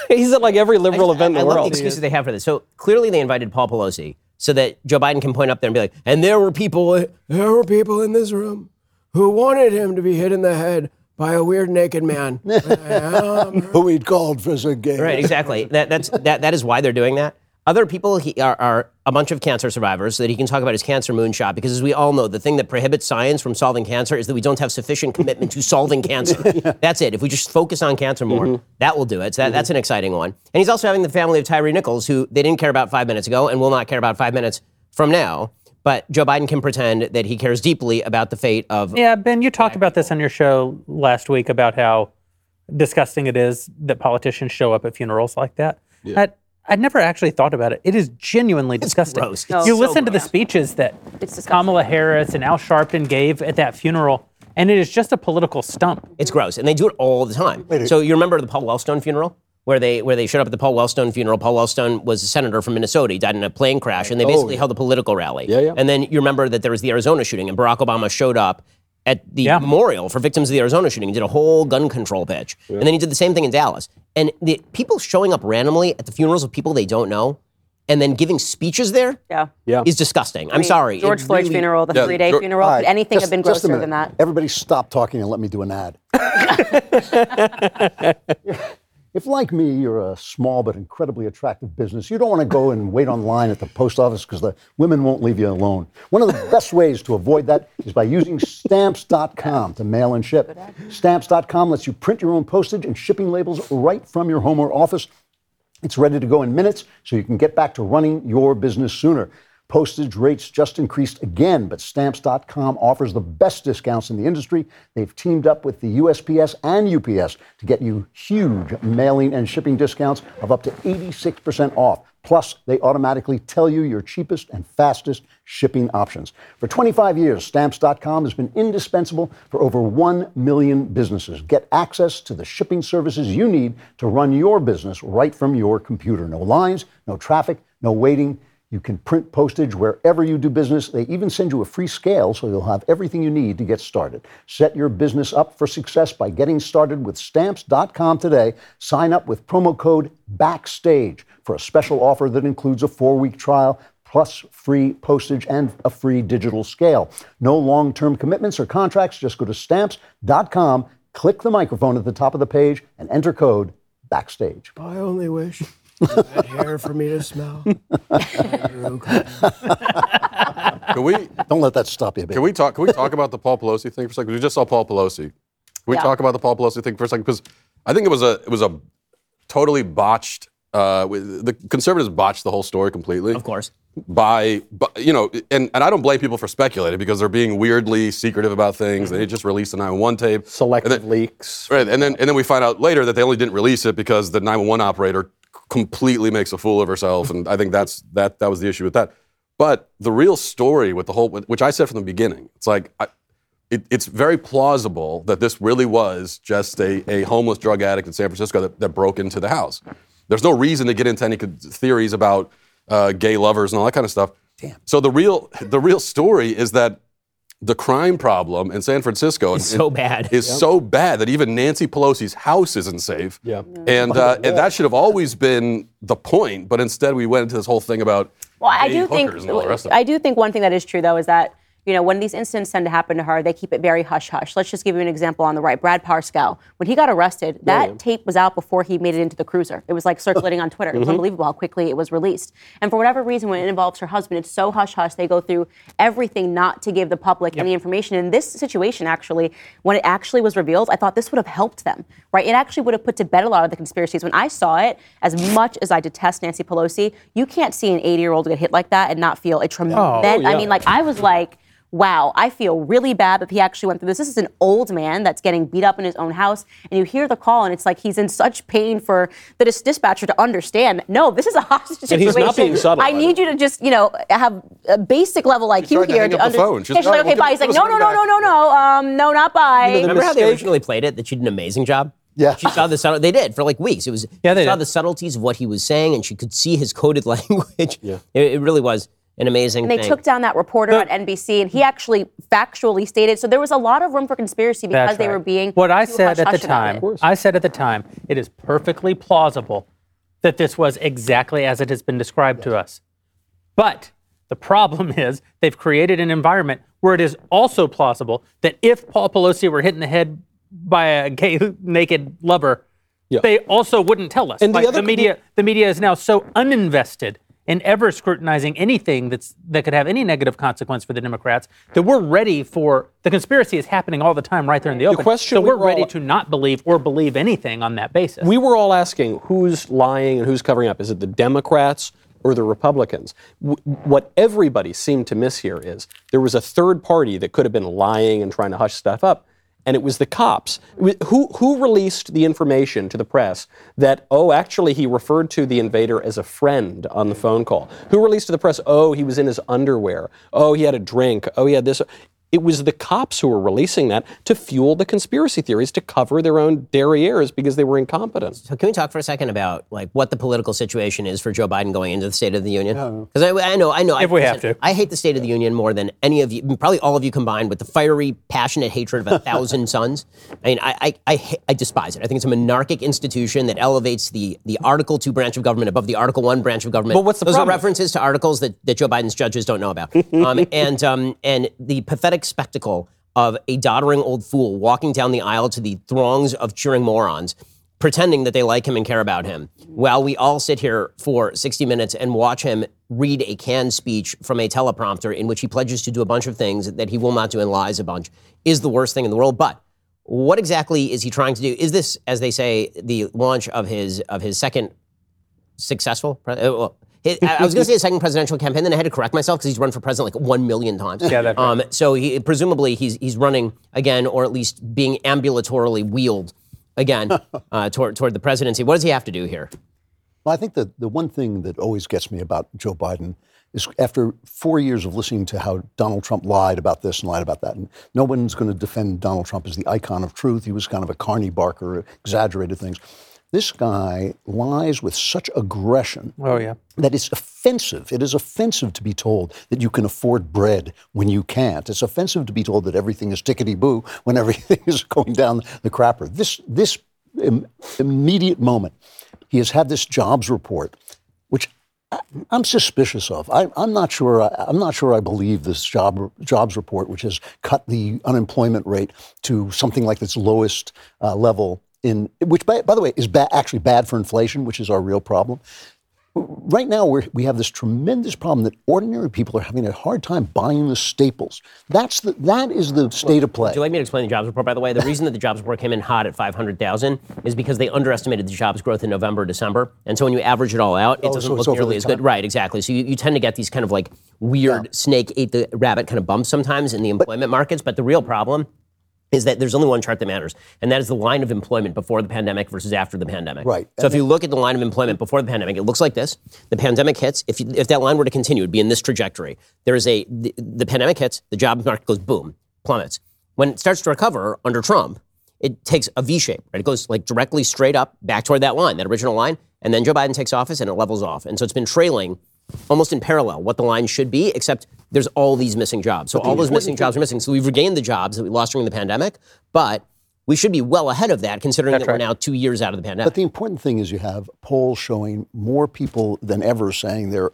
He's at like every liberal event in the world. I love the excuses they have for this. So clearly they invited Paul Pelosi so that Joe Biden can point up there and be like, and there were people in this room who wanted him to be hit in the head by a weird naked man. Who he'd called for some gay. Right, exactly. That is why they're doing that. Other people are a bunch of cancer survivors so that he can talk about his cancer moonshot because, as we all know, the thing that prohibits science from solving cancer is that we don't have sufficient commitment to solving cancer. That's it. If we just focus on cancer more, that will do it. So that's an exciting one. And he's also having the family of Tyree Nichols, who they didn't care about 5 minutes ago and will not care about 5 minutes from now. But Joe Biden can pretend that he cares deeply about the fate of... Yeah, Ben, you talked about this on your show last week about how disgusting it is that politicians show up at funerals like that. Yeah. I'd never actually thought about it. It is genuinely disgusting. Gross. You listen to the speeches that Kamala Harris and Al Sharpton gave at that funeral, and it is just a political stump. It's gross, and they do it all the time. So you remember the Paul Wellstone funeral, where they showed up at the Paul Wellstone funeral. Paul Wellstone was a senator from Minnesota. He died in a plane crash, and they basically held a political rally. Yeah. And then you remember that there was the Arizona shooting, and Barack Obama showed up at the memorial for victims of the Arizona shooting. He did a whole gun control pitch. Yeah. And then he did the same thing in Dallas. And the people showing up randomly at the funerals of people they don't know and then giving speeches there is disgusting. I mean, I'm sorry. George Floyd's really, funeral, the 3-day funeral, could anything have been grosser than that? Everybody stop talking and let me do an ad. If, like me, you're a small but incredibly attractive business, you don't want to go and wait online at the post office because the women won't leave you alone. One of the best ways to avoid that is by using Stamps.com to mail and ship. Stamps.com lets you print your own postage and shipping labels right from your home or office. It's ready to go in minutes so you can get back to running your business sooner. Postage rates just increased again, but Stamps.com offers the best discounts in the industry. They've teamed up with the USPS and UPS to get you huge mailing and shipping discounts of up to 86% off. Plus, they automatically tell you your cheapest and fastest shipping options. For 25 years, Stamps.com has been indispensable for over 1 million businesses. Get access to the shipping services you need to run your business right from your computer. No lines, no traffic, no waiting. You can print postage wherever you do business. They even send you a free scale so you'll have everything you need to get started. Set your business up for success by getting started with Stamps.com today. Sign up with promo code BACKSTAGE for a special offer that includes a 4-week trial, plus free postage and a free digital scale. No long-term commitments or contracts. Just go to Stamps.com, click the microphone at the top of the page, and enter code BACKSTAGE. I only wish... that hair for me to smell. Can we? Don't let that stop you, baby. Can we talk about the Paul Pelosi thing for a second? We just saw Paul Pelosi. Can we talk about the Paul Pelosi thing for a second? Because I think it was a totally botched. The conservatives botched the whole story completely. Of course. And I don't blame people for speculating because they're being weirdly secretive about things. Mm-hmm. They just released the 911 tape. Selective leaks. Right, and then we find out later that they only didn't release it because the 911 operator completely makes a fool of herself, and I think that was the issue with that. But the real story with the whole, which I said from the beginning, it's like it's very plausible that this really was just a homeless drug addict in San Francisco that broke into the house. There's no reason to get into any theories about gay lovers and all that kind of stuff. Damn. So the real story is that the crime problem in San Francisco is so bad that even Nancy Pelosi's house isn't safe. Yep. And that should have always been the point, but instead we went into this whole thing about I do think one thing that is true, though, is that, you know, when these incidents tend to happen to her, they keep it very hush-hush. Let's just give you an example on the right. Brad Parscale, when he got arrested, that tape was out before he made it into the cruiser. It was like circulating on Twitter. Mm-hmm. It was unbelievable how quickly it was released. And for whatever reason, when it involves her husband, it's so hush-hush. They go through everything not to give the public any information. In this situation, actually, when it actually was revealed, I thought this would have helped them, right? It actually would have put to bed a lot of the conspiracies. When I saw it, as much as I detest Nancy Pelosi, you can't see an 80-year-old get hit like that and not feel a tremendous... I mean, like, I was like... wow, I feel really bad that he actually went through this. This is an old man that's getting beat up in his own house, and you hear the call, and it's like he's in such pain for the dispatcher to understand, no, this is a hostage situation. And he's not being subtle. I need you to just, you know, have a basic level IQ here. She's like, okay, bye. He's like, no, not bye. Remember how they originally played it, that she did an amazing job? Yeah. She saw the subtle. They did for like weeks. It was, she saw the subtleties of what he was saying, and she could see his coded language. Yeah. It really was an amazing thing. And they took down that reporter on NBC, and he actually factually stated, so there was a lot of room for conspiracy because they were being... I said at the time, it is perfectly plausible that this was exactly as it has been described to us. But the problem is they've created an environment where it is also plausible that if Paul Pelosi were hit in the head by a gay naked lover, they also wouldn't tell us. And like, the media is now so uninvested and ever scrutinizing anything that could have any negative consequence for the Democrats, that we're ready for, the conspiracy is happening all the time right there in the open. So we're ready to not believe or believe anything on that basis. We were all asking who's lying and who's covering up. Is it the Democrats or the Republicans? What everybody seemed to miss here is there was a third party that could have been lying and trying to hush stuff up, and it was the cops. Who released the information to the press that, oh, actually he referred to the invader as a friend on the phone call? Who released to the press, oh, he was in his underwear, oh, he had a drink, oh, he had this? It was the cops who were releasing that to fuel the conspiracy theories, to cover their own derrieres because they were incompetent. So can we talk for a second about like what the political situation is for Joe Biden going into the State of the Union? Because I know. I hate the State of the Union more than any of you, probably all of you combined, with the fiery, passionate hatred of 1,000 sons. I mean, I despise it. I think it's a monarchic institution that elevates the Article 2 branch of government above the Article 1 branch of government. But what's the problem? Those are references to articles that Joe Biden's judges don't know about. And the pathetic spectacle of a doddering old fool walking down the aisle to the throngs of cheering morons pretending that they like him and care about him, while we all sit here for 60 minutes and watch him read a canned speech from a teleprompter in which he pledges to do a bunch of things that he will not do and lies a bunch, is the worst thing in the world. But what exactly is he trying to do? Is this, as they say, the launch of his second successful? Well, I was going to say his second presidential campaign, then I had to correct myself because he's run for president like 1 million times. Yeah, that's right. So presumably he's running again, or at least being ambulatorily wheeled again toward the presidency. What does he have to do here? Well, I think that the one thing that always gets me about Joe Biden is after 4 years of listening to how Donald Trump lied about this and lied about that, and no one's going to defend Donald Trump as the icon of truth. He was kind of a carny barker, exaggerated things. This guy lies with such aggression that it's offensive. It is offensive to be told that you can afford bread when you can't. It's offensive to be told that everything is tickety-boo when everything is going down the crapper. This immediate moment, he has had this jobs report, which I'm suspicious of. I'm not sure I believe this jobs report, which has cut the unemployment rate to something like its lowest level, which, by the way, is actually bad for inflation, which is our real problem. Right now, we have this tremendous problem that ordinary people are having a hard time buying the staples. That is the state of play. Do you like me to explain the jobs report, by the way? The reason that the jobs report came in hot at 500,000 is because they underestimated the jobs growth in November, December. And so when you average it all out, it doesn't look nearly as good. Right, exactly. So you tend to get these kind of like weird snake ate the rabbit kind of bumps sometimes in the employment markets. But the real problem is that there's only one chart that matters, and that is the line of employment before the pandemic versus after the pandemic. Right. So if you look at the line of employment before the pandemic, it looks like this. The pandemic hits. If that line were to continue, it'd be in this trajectory. There is the pandemic hits, the job market goes boom, plummets. When it starts to recover under Trump, it takes a V shape, right? It goes like directly straight up back toward that line, that original line, and then Joe Biden takes office and it levels off. And so it's been trailing almost in parallel what the line should be, except there's all these missing jobs. So all those missing jobs are missing. So we've regained the jobs that we lost during the pandemic, but we should be well ahead of that, considering that we're now 2 years out of the pandemic. But the important thing is you have polls showing more people than ever saying they're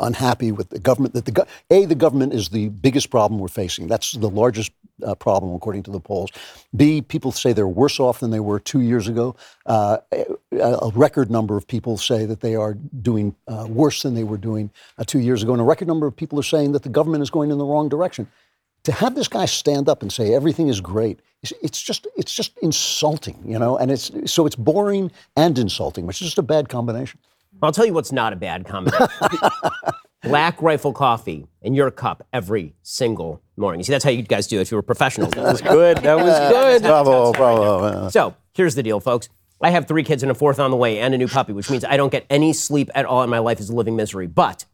unhappy with the government. The government is the biggest problem we're facing. That's the largest problem, according to the polls. B, people say they're worse off than they were 2 years ago. A record number of people say that they are doing worse than they were doing 2 years ago. And a record number of people are saying that the government is going in the wrong direction. To have this guy stand up and say everything is great, it's just insulting, you know? And it's boring and insulting, which is just a bad combination. I'll tell you what's not a bad combination. Black Rifle Coffee in your cup every single morning. You see, that's how you guys do it if you were professionals. That was good. That was good. Bravo. Yeah. So here's the deal, folks. I have 3 kids and a fourth on the way and a new puppy, which means I don't get any sleep at all and my life is living misery. But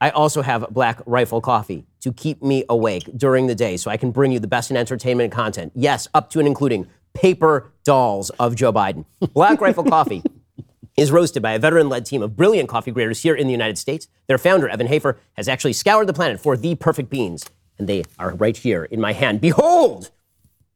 I also have Black Rifle Coffee to keep me awake during the day so I can bring you the best in entertainment content. Yes, up to and including paper dolls of Joe Biden. Black Rifle Coffee is roasted by a veteran-led team of brilliant coffee graders here in the United States. Their founder, Evan Hafer, has actually scoured the planet for the perfect beans, and they are right here in my hand. Behold!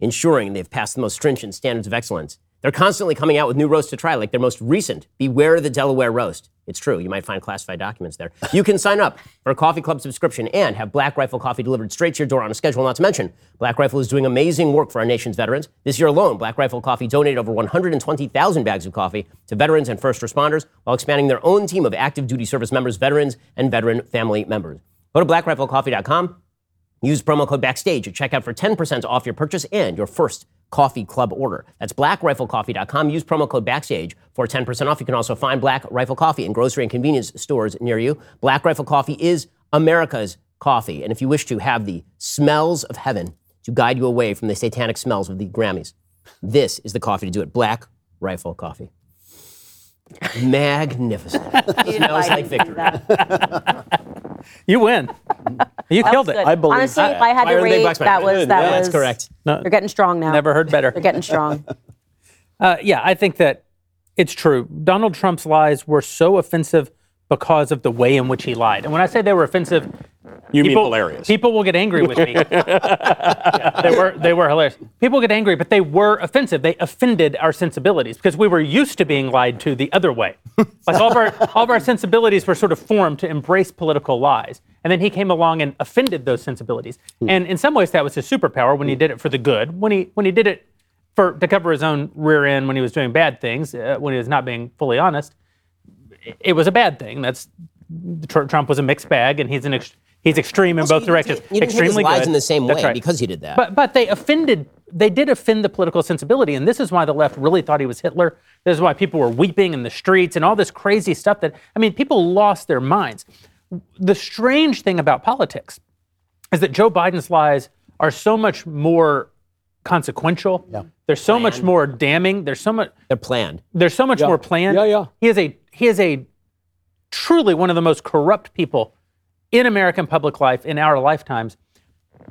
Ensuring they've passed the most stringent standards of excellence. They're constantly coming out with new roasts to try, like their most recent, Beware the Delaware Roast. It's true, you might find classified documents there. You can sign up for a Coffee Club subscription and have Black Rifle Coffee delivered straight to your door on a schedule, not to mention Black Rifle is doing amazing work for our nation's veterans. This year alone, Black Rifle Coffee donated over 120,000 bags of coffee to veterans and first responders while expanding their own team of active duty service members, veterans, and veteran family members. Go to blackriflecoffee.com, use promo code BACKSTAGE at checkout for 10% off your purchase and your first Coffee Club order. That's blackriflecoffee.com. Use promo code BACKSTAGE for 10% off. You can also find Black Rifle Coffee in grocery and convenience stores near you. Black Rifle Coffee is America's coffee. And if you wish to have the smells of heaven to guide you away from the satanic smells of the Grammys, this is the coffee to do it. Black Rifle Coffee. Magnificent. It smells like victory. You win. You killed it. I believe. Honestly, if I had to rate, that's correct. No, they're getting strong now. Never heard better. They're getting strong. Yeah, I think that it's true. Donald Trump's lies were so offensive because of the way in which he lied. And when I say they were offensive, you mean hilarious. People will get angry with me. Yeah, they were hilarious. People get angry, but they were offensive. They offended our sensibilities because we were used to being lied to the other way. Like all of our sensibilities were sort of formed to embrace political lies. And then he came along and offended those sensibilities. And in some ways that was his superpower when he did it for the good. When he did it to cover his own rear end when he was doing bad things, when he was not being fully honest, it was a bad thing. That's Trump was a mixed bag, and he's extreme in both directions. You didn't extremely hit his lies good in the same way, right, because he did that. But they did offend the political sensibility, and this is why the left really thought he was Hitler. This is why people were weeping in the streets and all this crazy stuff that, I mean, people lost their minds. The strange thing about politics is that Joe Biden's lies are so much more consequential. Yeah. They're so much more damning. They're planned. They're so much more planned. Yeah, yeah. He is truly one of the most corrupt people in American public life in our lifetimes.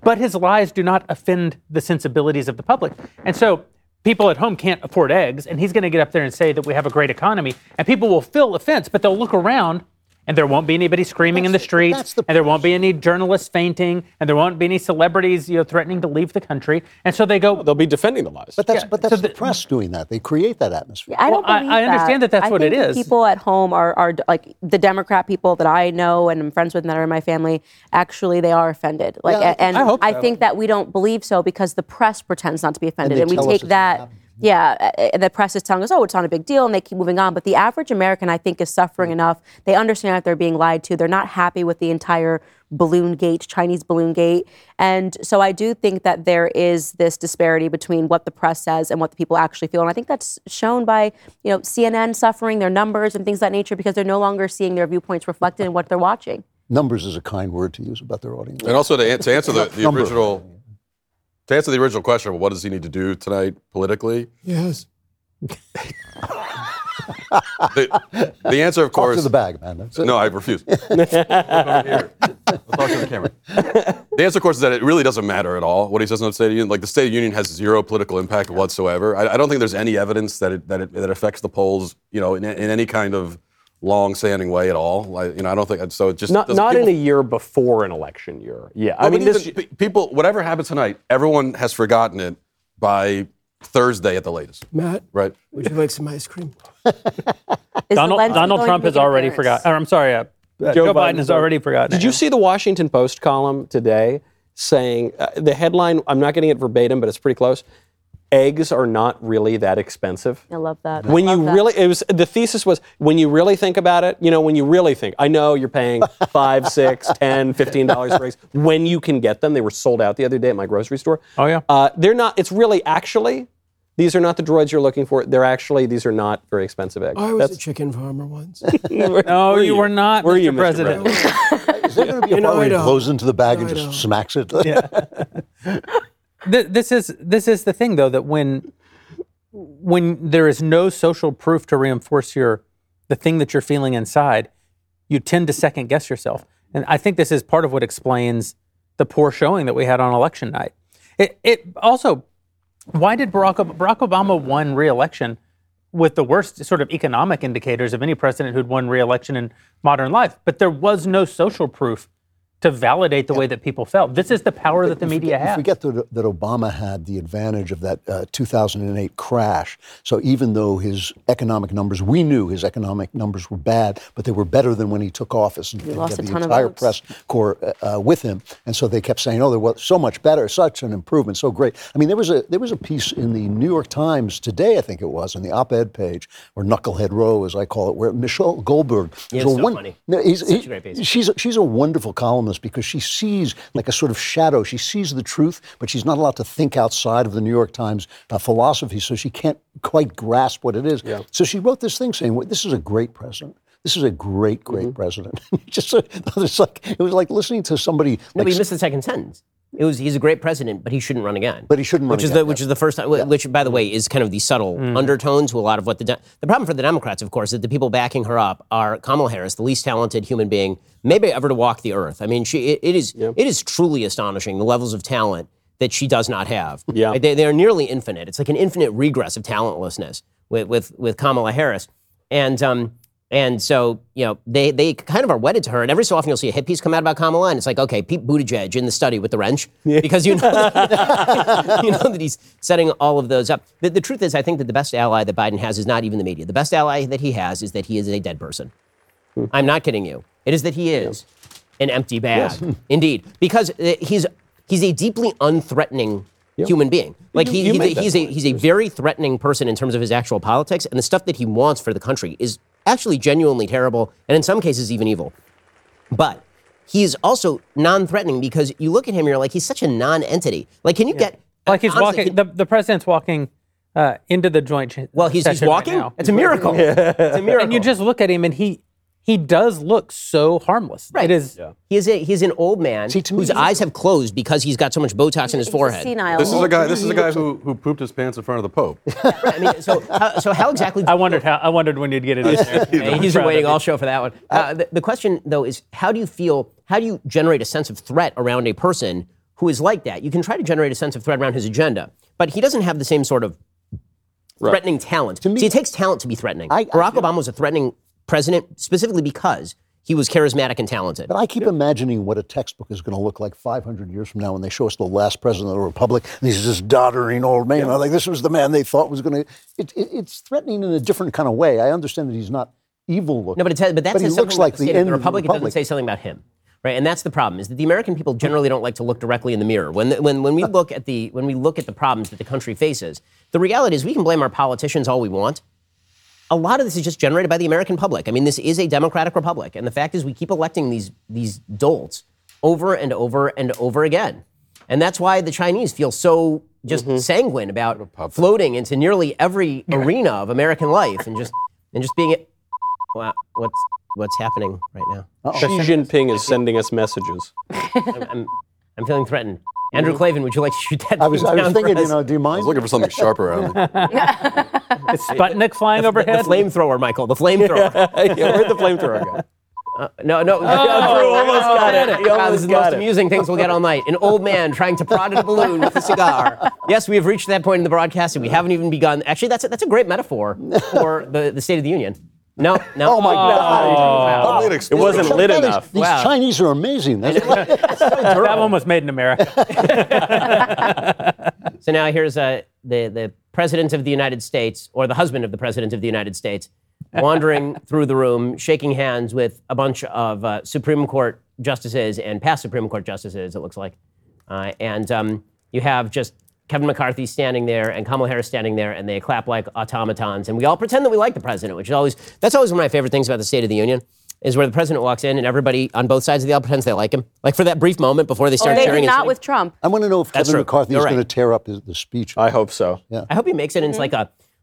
But his lies do not offend the sensibilities of the public. And so people at home can't afford eggs, and he's going to get up there and say that we have a great economy, and people will feel offense, but they'll look around and there won't be anybody screaming in the streets, and there won't be any journalists fainting, and there won't be any celebrities, threatening to leave the country. And so they go. They'll be defending the lies. But that's the press doing that. They create that atmosphere. Yeah, I understand that's what it is. People at home are like the Democrat people that I know and I'm friends with and that are in my family. Actually, they are offended. I think that we don't believe so because the press pretends not to be offended, and we take that. Yeah, the press is telling us, oh, it's not a big deal, and they keep moving on. But the average American, I think, is suffering enough. They understand that they're being lied to. They're not happy with the entire Chinese balloon gate. And so I do think that there is this disparity between what the press says and what the people actually feel. And I think that's shown by, CNN suffering, their numbers and things of that nature, because they're no longer seeing their viewpoints reflected in what they're watching. Numbers is a kind word to use about their audience. And also to answer To answer the original question, well, what does he need to do tonight politically? Yes. the answer, of course. Talk to the bag, man. That's it. No, I refuse. Look over here. I'll talk to the camera. The answer, of course, is that it really doesn't matter at all what he says on the State of the Union. Like the State of the Union has zero political impact whatsoever. I don't think there's any evidence that it affects the polls, in any kind of long-standing way at all. I don't think so. It just not in a year before an election year. Yeah, well, I mean, people. Whatever happens tonight, everyone has forgotten it by Thursday at the latest. Matt, right? Would you like some ice cream? Donald Trump has already forgotten. I'm sorry, Joe Biden has already forgotten. Did you see the Washington Post column today saying the headline? I'm not getting it verbatim, but it's pretty close. Eggs are not really that expensive. I love that. The thesis was, when you really think about it, when you really think, I know you're paying $5, $6, $10, $15 for eggs. When you can get them, they were sold out the other day at my grocery store. Oh, yeah. These are not the droids you're looking for. These are not very expensive eggs. I was a chicken farmer once. No, you were not, were you, Mr. President? Is there going to be a farmer who goes into the bag and just smacks it? Yeah. This is the thing, though, that when there is no social proof to reinforce the thing that you're feeling inside, you tend to second guess yourself. And I think this is part of what explains the poor showing that we had on election night. It also, why did Barack Obama won re-election with the worst sort of economic indicators of any president who'd won re-election in modern life? But there was no social proof to validate the way that people felt. This is the power that the media has. Forget that Obama had the advantage of that 2008 crash. So even though we knew his economic numbers were bad, but they were better than when he took office. And he lost the entire press corps with him. And so they kept saying, oh, there was so much better, such an improvement, so great. I mean, there was a piece in the New York Times today, I think it was, on the op-ed page, or Knucklehead Row, as I call it, where Michelle Goldberg. Yeah, it's so funny. Such a great piece. She's a wonderful columnist, because she sees like a sort of shadow. She sees the truth, but she's not allowed to think outside of the New York Times philosophy, so she can't quite grasp what it is. Yeah. So she wrote this thing saying, well, this is a great president. This is a great, great president. It was like listening to somebody. No, but you missed the second sentence. It was, he's a great president, but he shouldn't run again. Which is the first time, which, by the way, is kind of the subtle undertones to a lot of what the problem for the Democrats, of course, is that the people backing her up are Kamala Harris, the least talented human being maybe ever to walk the earth. I mean, it is truly astonishing, the levels of talent that she does not have. Yeah. Like they are nearly infinite. It's like an infinite regress of talentlessness with Kamala Harris. And so, they kind of are wedded to her. And every so often you'll see a hit piece come out about Kamala, and it's like, okay, Pete Buttigieg in the study with the wrench. Yeah. Because that he's setting all of those up. The truth is, I think that the best ally that Biden has is not even the media. The best ally that he has is that he is a dead person. I'm not kidding you. It is that he is an empty bag. Yes. Indeed. Because he's a deeply unthreatening human being. Like he's a very threatening person in terms of his actual politics, and the stuff that he wants for the country is actually genuinely terrible, and in some cases even evil. But he is also non-threatening because you look at him, you're like, he's such a non-entity. Like, can you get like he's honestly, walking? The president's walking into the joint. Well, he's walking. Right, it's a miracle. Yeah. It's a miracle. And you just look at him, and he does look so harmless. Right. It is. Yeah. He's an old man whose eyes have closed because he's got so much Botox in his forehead. Senile. This is a guy who pooped his pants in front of the Pope. I mean, so how exactly? I wondered when you'd get it. He's been waiting all show for that one. The question though is, how do you feel? How do you generate a sense of threat around a person who is like that? You can try to generate a sense of threat around his agenda, but he doesn't have the same sort of threatening talent. To me, see, it takes talent to be threatening. Barack Obama was a threatening president specifically because he was charismatic and talented. But I keep imagining what a textbook is going to look like 500 years from now when they show us the last president of the republic, and he's this doddering old man. Like, this was the man they thought was going to... It's threatening in a different kind of way. I understand that he's not evil looking. No, but he looks like the end of the republic. It doesn't say something about him. Right, and that's the problem, is that the American people generally don't like to look directly in the mirror. When we look at the problems that the country faces, the reality is we can blame our politicians all we want. A lot of this is just generated by the American public. I mean, this is a democratic republic, and the fact is we keep electing these dolts over and over and over again. And that's why the Chinese feel so just sanguine about floating into nearly every arena of American life and just being it. Wow, what's happening right now? Uh-oh. Xi Jinping is sending us messages. I'm feeling threatened. Andrew Klavan, would you like to shoot that? I was thinking, do you mind? I was looking for something sharper. It's Sputnik flying overhead. The flamethrower, Michael. The flamethrower. Where'd the flamethrower go? No. Drew almost got it. This is the most amusing things we'll get all night. An old man trying to prod at a balloon with a cigar. Yes, we have reached that point in the broadcast, and we haven't even begun. Actually, that's a great metaphor for the State of the Union. No. Oh, my God. Wow. It wasn't lit enough. These Chinese are amazing. That one was made in America. So now here's the President of the United States, or the husband of the President of the United States, wandering through the room, shaking hands with a bunch of Supreme Court justices and past Supreme Court justices, it looks like. You have just Kevin McCarthy standing there and Kamala Harris standing there, and they clap like automatons, and we all pretend that we like the president, which is always one of my favorite things about the State of the Union, is where the president walks in and everybody on both sides of the aisle pretends they like him. Like for that brief moment before they start cheering. Not with Trump. I want to know if Kevin McCarthy is going to tear up the speech. I hope so. Yeah. I hope he makes it into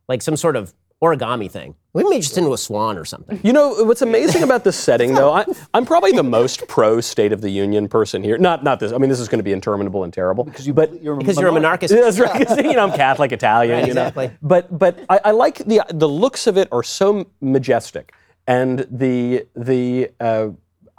like some sort of origami thing. We made just into a swan or something. You know, what's amazing about this setting, though, I'm probably the most pro-State of the Union person here. Not this. I mean, this is going to be interminable and terrible. Because you're a monarchist. That's right. I'm Catholic, Italian, right, exactly. But I like the looks of it are so majestic. And the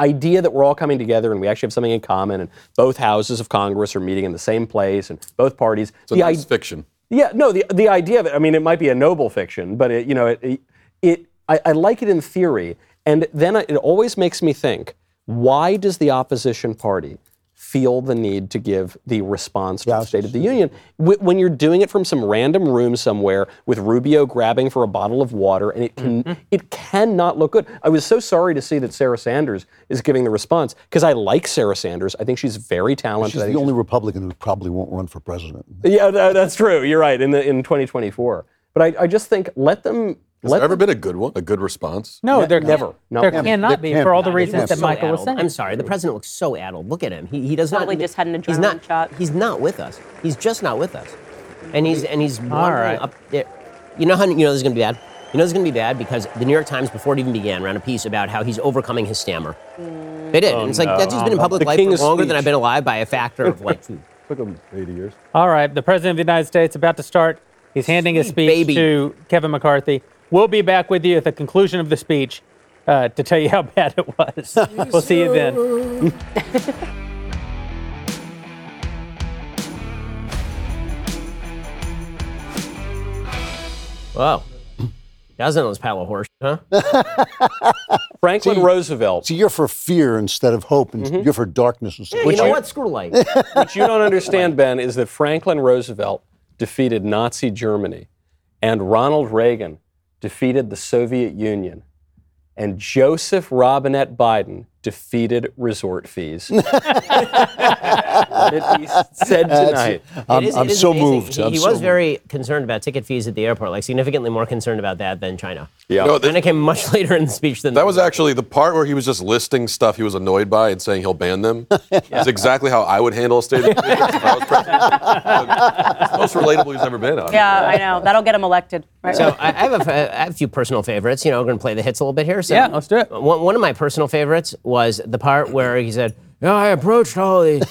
idea that we're all coming together and we actually have something in common, and both houses of Congress are meeting in the same place, and both parties. So that's fiction. Yeah, no, the idea of it, I mean, it might be a noble fiction, but I like it in theory. And then it always makes me think, why does the opposition party feel the need to give the response to the State of the Union when you're doing it from some random room somewhere with Rubio grabbing for a bottle of water, and it cannot look good? I was so sorry to see that Sarah Sanders is giving the response, because I like Sarah Sanders. I think she's very talented. She's the only Republican who probably won't run for president. Yeah, that's true. You're right, in 2024. But I just think, let them... Has there ever been a good response? No, there never. No. There cannot be, for all the reasons that Michael was saying. I'm sorry, the president looks so addled. Look at him. He does not. Just had an adrenaline shot. He's not with us. He's just not with us. And he's wandering up there. You know this is going to be bad. You know this is going to be bad because the New York Times, before it even began, ran a piece about how he's overcoming his stammer. They did. And it's like that dude's been in public life for longer than I've been alive by a factor of like took him 80 years. All right, the president of the United States about to start. He's handing his speech to Kevin McCarthy. We'll be back with you at the conclusion of the speech to tell you how bad it was. We'll see you then. Wow. That was another pile of horse, huh? Franklin Roosevelt. So you're for fear instead of hope, and you're for darkness instead of light. You know what? Screw light. What you don't understand, Ben, is that Franklin Roosevelt defeated Nazi Germany, and Ronald Reagan defeated the Soviet Union. And Joseph Robinette Biden defeated resort fees. Let it be said tonight. I'm so amazing. Moved. He was very concerned about ticket fees at the airport, like significantly more concerned about that than China. Yeah. No, China came much later in the speech than that. Was actually the part where he was just listing stuff he was annoyed by and saying he'll ban them. That's exactly how I would handle a state of the most relatable he's ever been on. Yeah, I know. That'll get him elected. Right. So I have a few personal favorites. You know, we're going to play the hits a little bit here. So yeah, let's do it. One of my personal favorites was the part where he said, I approached all the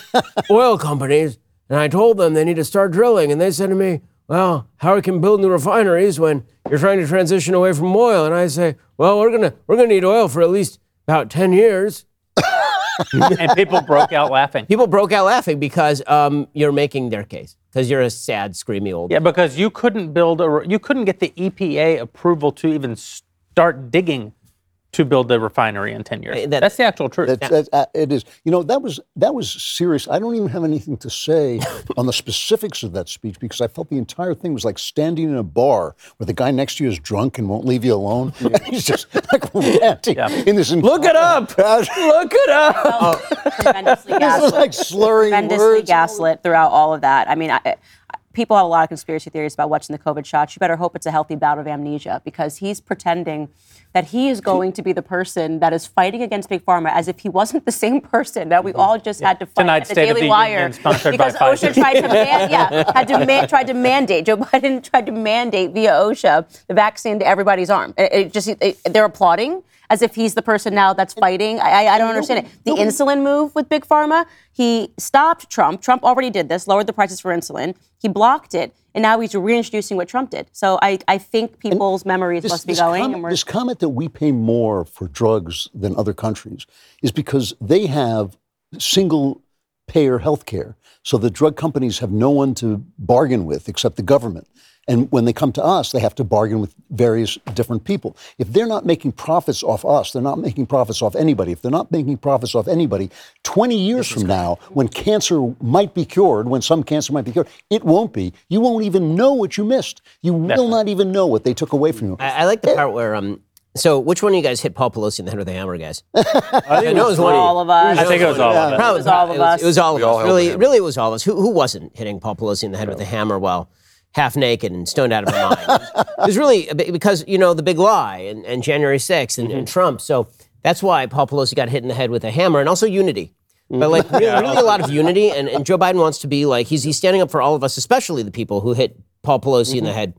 oil companies and I told them they need to start drilling. And they said to me, well, how we can build new refineries when you're trying to transition away from oil. And I say, well, we're gonna need oil for at least about 10 years. And people broke out laughing. People broke out laughing because you're making their case. Because you're a sad, screamy old. Yeah, because you couldn't get the EPA approval to even start digging to build the refinery in 10 years. That's the actual truth. It is. You know, that was serious. I don't even have anything to say on the specifics of that speech because I felt the entire thing was like standing in a bar where the guy next to you is drunk and won't leave you alone. Yeah. And he's just like ranting in this. Look it up! Look it up! Tremendously gaslit. This is like slurring words. Gaslit throughout all of that. I mean, people have a lot of conspiracy theories about what's in the COVID shots. You better hope it's a healthy bout of amnesia because he's pretending that he is going to be the person that is fighting against Big Pharma as if he wasn't the same person that we all just had to fight at the Daily Wire. Because OSHA tried to mandate, Joe Biden tried to mandate via OSHA the vaccine to everybody's arm. They're applauding as if he's the person now that's fighting. I don't understand it. The insulin move with Big Pharma, he stopped Trump. Trump already did this, lowered the prices for insulin. He blocked it. And now he's reintroducing what Trump did. So I think people's memories must be going. This comment that we pay more for drugs than other countries is because they have single-payer health care. So the drug companies have no one to bargain with except the government. And when they come to us, they have to bargain with various different people. If they're not making profits off us, they're not making profits off anybody. If they're not making profits off anybody, 20 years from now, when cancer might be cured, when some cancer might be cured, it won't be. You won't even know what you missed. You will not even know what they took away from you. I like the part where... So, which one of you guys hit Paul Pelosi in the head with a hammer, guys? I know it was all of us. I think it was all of us. Probably it was all of us. It was all of us. Really, it was all of us. Who wasn't hitting Paul Pelosi in the head with a hammer while... half naked and stoned out of my mind. It was really because, you know, the big lie and January 6th and Trump. So that's why Paul Pelosi got hit in the head with a hammer and also unity. But like really a lot of unity. And Joe Biden wants to be like, he's standing up for all of us, especially the people who hit Paul Pelosi in the head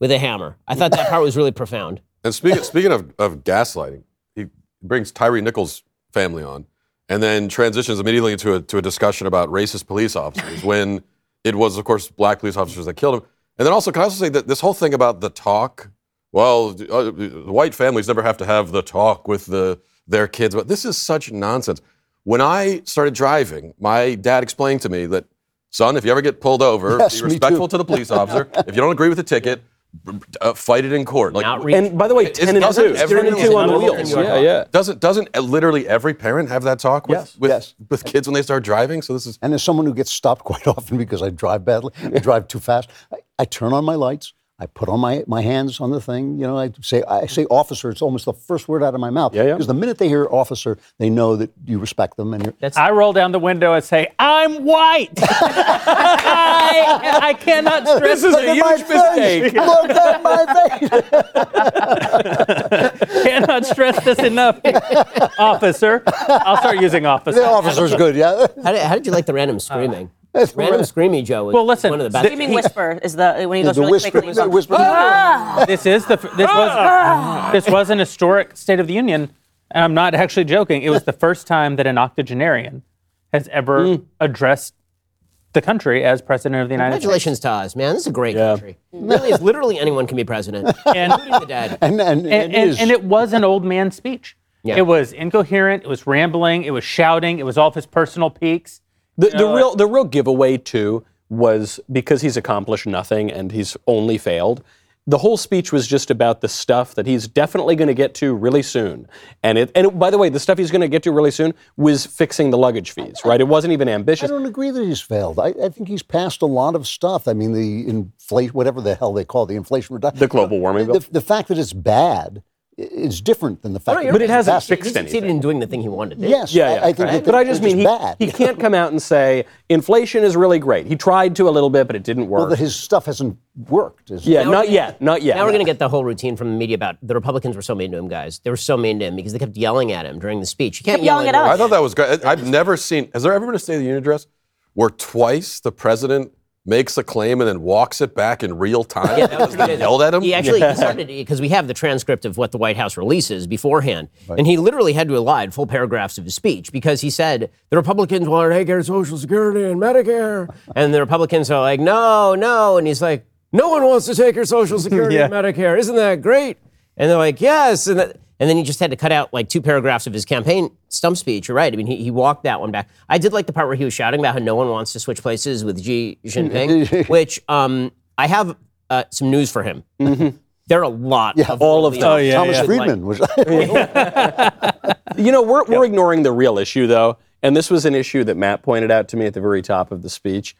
with a hammer. I thought that part was really profound. And speaking of gaslighting, he brings Tyree Nichols' family on and then transitions immediately into a discussion about racist police officers when it was, of course, black police officers that killed him. And then also, can I also say that this whole thing about the talk? Well, white families never have to have the talk with their kids. But this is such nonsense. When I started driving, my dad explained to me that, son, if you ever get pulled over, be respectful to the police officer. If you don't agree with the ticket, fight it in court. Like, and by the way, 10 and 2. 10 and 2 on the wheels. Yeah. Doesn't literally every parent have that talk with kids when they start driving? So this is. And as someone who gets stopped quite often because I drive badly, I drive too fast, I turn on my lights. I put on my hands on the thing. You know, I say officer. It's almost the first word out of my mouth. Yeah. Because the minute they hear officer, they know that you respect them. And I roll down the window and say, I'm white. I cannot stress. This is a huge mistake. Look at my face. Cannot stress this enough, officer. I'll start using officer. The officer's good, yeah. How did you like the random screaming? Random Screamy Joe is one of the best. Screaming Whisper is when he goes really quickly. This was an historic State of the Union, and I'm not actually joking. It was the first time that an octogenarian has ever addressed the country as president of the United States. Congratulations to us, man. This is a great country. Really, it's literally anyone can be president, including the dead. And it was an old man speech. Yeah. It was incoherent. It was rambling. It was shouting. It was off his personal peaks. The real giveaway, too, was because he's accomplished nothing and he's only failed. The whole speech was just about the stuff that he's definitely going to get to really soon. And by the way, the stuff he's going to get to really soon was fixing the luggage fees, right? It wasn't even ambitious. I don't agree that he's failed. I think he's passed a lot of stuff. I mean, whatever the hell they call the inflation reduction. The global warming bill. The fact that it's bad is different than the fact that it hasn't fixed anything. He succeeded in doing the thing he wanted to do. Yes, yeah, yeah. I think right. But I just mean he can't come out and say, inflation is really great. He tried to a little bit, but it didn't work. Well, his stuff hasn't worked. Yeah, not yet. Now we're going to get the whole routine from the media about the Republicans were so mean to him, guys. They were so mean to him because they kept yelling at him during the speech. You can't yell at us. I thought that was great. I've never seen, has there ever been a State of the Union address where twice the president makes a claim and then walks it back in real time? Yeah, that yelled at him? He actually started, because we have the transcript of what the White House releases beforehand, right. And he literally had to elide full paragraphs of his speech because he said, the Republicans want to take care of Social Security and Medicare, and the Republicans are like, no, no, and he's like, no one wants to take your Social Security and Medicare, isn't that great? And they're like, yes, and then he just had to cut out like two paragraphs of his campaign stump speech. You're right. I mean, he walked that one back. I did like the part where he was shouting about how no one wants to switch places with Xi Jinping, which I have some news for him. Mm-hmm. There are a lot of all of them. Thomas Friedman was. You know, we're ignoring the real issue though, and this was an issue that Matt pointed out to me at the very top of the speech.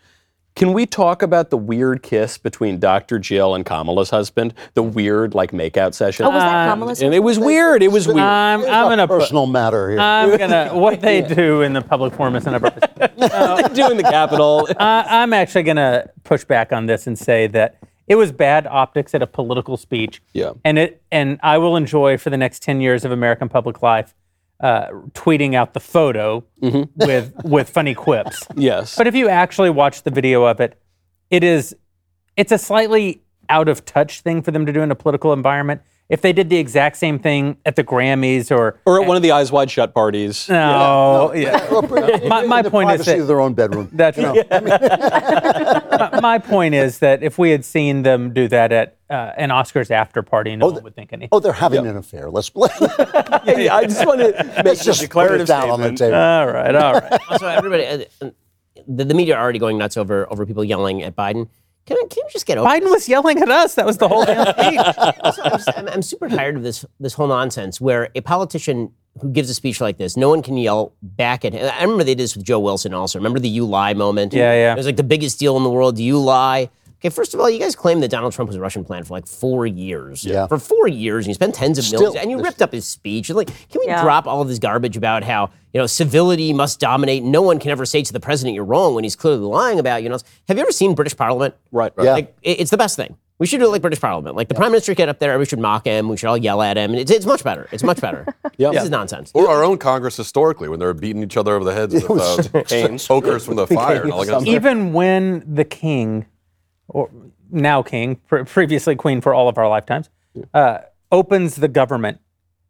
Can we talk about the weird kiss between Dr. Jill and Kamala's husband? The weird, like, makeout session. Oh, was that Kamala's husband? It was weird. It was weird. It's a personal matter here. What they do in the public forum is not a purpose. What they do in the Capitol. I'm actually going to push back on this and say that it was bad optics at a political speech. Yeah. And I will enjoy for the next 10 years of American public life tweeting out the photo with funny quips. Yes. But if you actually watch the video of it, it's a slightly out of touch thing for them to do in a political environment. If they did the exact same thing at the Grammys or at one of the Eyes Wide Shut parties. No. My point is that their own bedroom. That's my point is that if we had seen them do that at an Oscars after party, no one would think anything. Oh, they're having an affair. Let's play. I just want to make just declarative down on the table. All right. Also, everybody, the media are already going nuts over people yelling at Biden. Can you just get over Biden this? Was yelling at us. That was the whole speech. I'm super tired of this whole nonsense where a politician who gives a speech like this, no one can yell back at him. I remember they did this with Joe Wilson also. Remember the you lie moment? Yeah. It was like the biggest deal in the world. Do you lie? Okay, first of all, you guys claimed that Donald Trump was a Russian plan for like 4 years. Yeah. For 4 years, and you spent tens of millions, and you ripped up his speech. Like, can we drop all of this garbage about how, you know, civility must dominate? No one can ever say to the president you're wrong when he's clearly lying about you. Have you ever seen British Parliament? Right. Yeah. Like, it's the best thing. We should do it like British Parliament. Like the Prime Minister get up there, we should mock him, we should all yell at him. It's much better. It's much better. This is nonsense. Or our own Congress historically, when they were beating each other over the heads with pokers from the fire. And all that. Even when the king... or now king, previously queen for all of our lifetimes, opens the government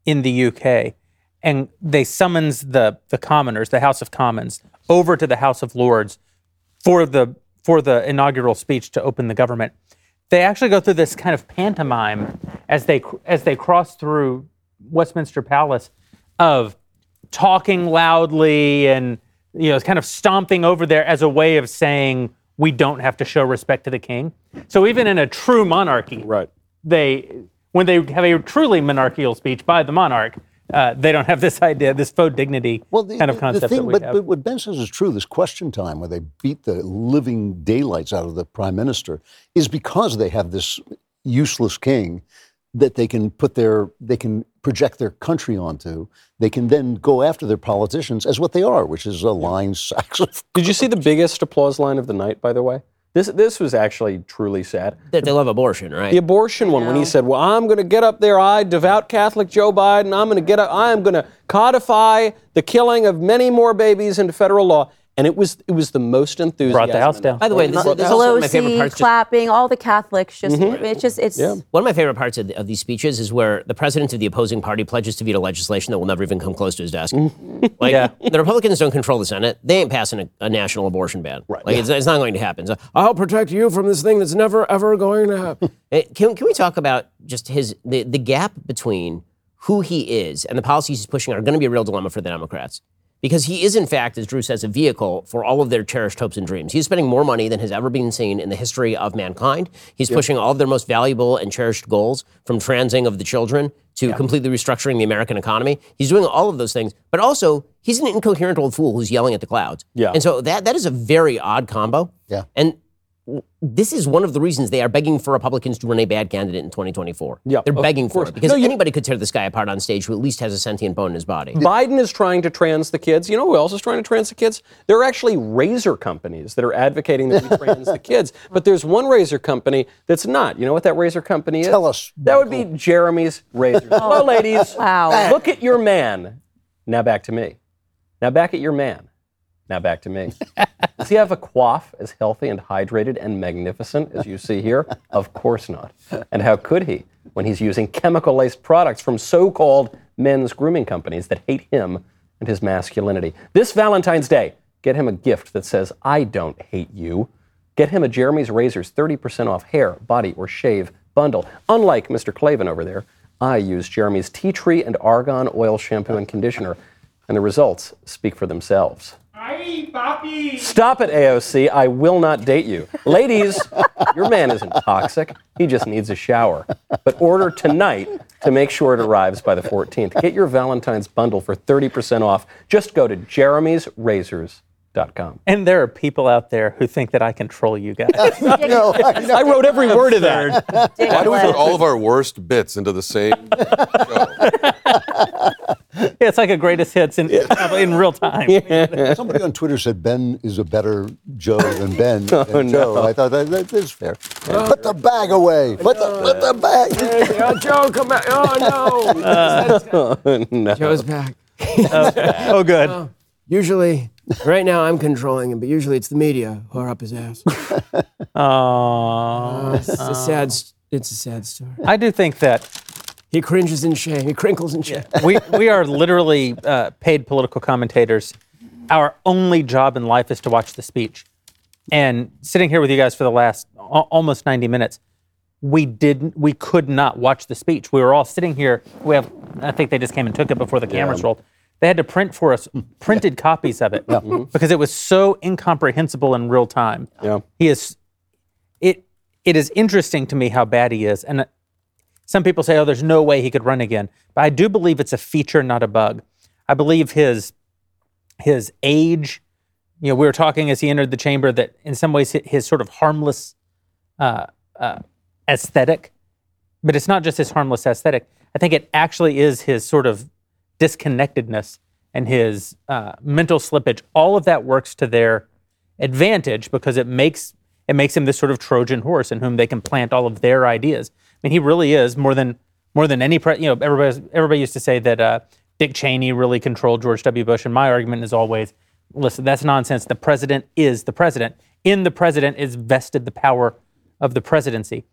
in the UK, and they summons the commoners, the House of Commons, over to the House of Lords for the inaugural speech to open the government. They actually go through this kind of pantomime as they cross through Westminster Palace of talking loudly and kind of stomping over there as a way of saying, we don't have to show respect to the king. So even in a true monarchy, when they have a truly monarchical speech by the monarch, they don't have this idea, this faux dignity kind of concept that we have. But what Ben says is true. This question time where they beat the living daylights out of the prime minister is because they have this useless king that they can project their country onto. They can then go after their politicians as what they are, which is a lying sacks of. Did you see the biggest applause line of the night, by the way? This was actually truly sad. That they love abortion, right? The abortion one, when he said, well, I'm going to get up there, I, devout Catholic Joe Biden, I'm going to codify the killing of many more babies into federal law. And it was the most enthusiastic. Brought the house down. By the way, this is also one of my favorite parts. Clapping, all the Catholics just. Mm-hmm. One of my favorite parts of these speeches is where the president of the opposing party pledges to veto legislation that will never even come close to his desk. The Republicans don't control the Senate. They ain't passing a national abortion ban. Right. It's not going to happen. So, I'll protect you from this thing that's never ever going to happen. Can we talk about just the gap between who he is and the policies he's pushing are going to be a real dilemma for the Democrats? Because he is, in fact, as Drew says, a vehicle for all of their cherished hopes and dreams. He's spending more money than has ever been seen in the history of mankind. He's pushing all of their most valuable and cherished goals, from transing of the children to completely restructuring the American economy. He's doing all of those things, but also he's an incoherent old fool who's yelling at the clouds. Yeah. And so that is a very odd combo. Yeah. And this is one of the reasons they are begging for Republicans to run a bad candidate in 2024. Yeah, they're begging for it because anybody could tear this guy apart on stage who at least has a sentient bone in his body. Biden is trying to trans the kids. You know who else is trying to trans the kids? There are actually razor companies that are advocating that we trans the kids. But there's one razor company that's not. You know what that razor company is? Tell us. That would be Jeremy's razors. Hello, ladies. Wow. Look at your man. Now back to me. Now back at your man. Now back to me. Does he have a coif as healthy and hydrated and magnificent as you see here? Of course not. And how could he when he's using chemical-laced products from so-called men's grooming companies that hate him and his masculinity? This Valentine's Day, get him a gift that says, I don't hate you. Get him a Jeremy's Razors 30% off hair, body, or shave bundle. Unlike Mr. Klavan over there, I use Jeremy's tea tree and argan oil shampoo and conditioner, and the results speak for themselves. Aye, papi. Stop it, AOC. I will not date you. Ladies, your man isn't toxic. He just needs a shower. But order tonight to make sure it arrives by the 14th. Get your Valentine's bundle for 30% off. Just go to jeremysrazors.com. And there are people out there who think that I control you guys. No, I wrote every word of that. Why do we put all of our worst bits into the same show? Yeah, it's like a greatest hits in real time. Yeah. Somebody on Twitter said Ben is a better Joe than Ben. Joe. I thought that is fair. Oh, put the bag away. Put the bag. Yeah, Joe, come back. Oh no. Joe's back. Oh good. Usually, right now I'm controlling him, but usually it's the media who are up his ass. It's a sad story. I do think that. He cringes in shame. He crinkles in shame. Yeah. We are literally paid political commentators. Our only job in life is to watch the speech. And sitting here with you guys for the last almost 90 minutes, we could not watch the speech. We were all sitting here. I think they just came and took it before the cameras rolled. They had to print for us printed copies of it because it was so incomprehensible in real time. Yeah. It is interesting to me how bad he is. And some people say, there's no way he could run again. But I do believe it's a feature, not a bug. I believe his age, we were talking as he entered the chamber that in some ways his sort of harmless aesthetic, but it's not just his harmless aesthetic. I think it actually is his sort of disconnectedness and his mental slippage. All of that works to their advantage because it makes him this sort of Trojan horse in whom they can plant all of their ideas. I mean, he really is more than any. Everybody used to say that Dick Cheney really controlled George W. Bush, and my argument is always, listen, that's nonsense. The president is the president. In the president is vested the power of the presidency.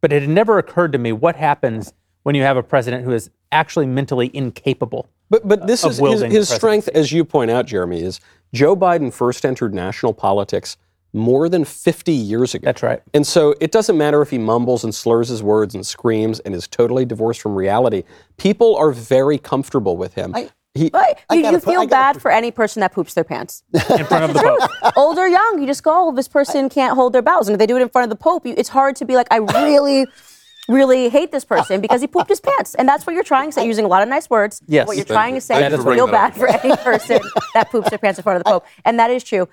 But it had never occurred to me what happens when you have a president who is actually mentally incapable. But this is his strength, as you point out, Jeremy, is Joe Biden first entered national politics more than 50 years ago. That's right. And so it doesn't matter if he mumbles and slurs his words and screams and is totally divorced from reality. People are very comfortable with him. You feel bad for any person that poops their pants. In front of the Pope. Old or young, you just go, this person can't hold their bowels. And if they do it in front of the Pope, it's hard to be like, I really, really hate this person because he pooped his pants. And that's what you're trying to say, using a lot of nice words. Yes. What you're trying to say is feel bad for any person that poops their pants in front of the Pope. And that is true.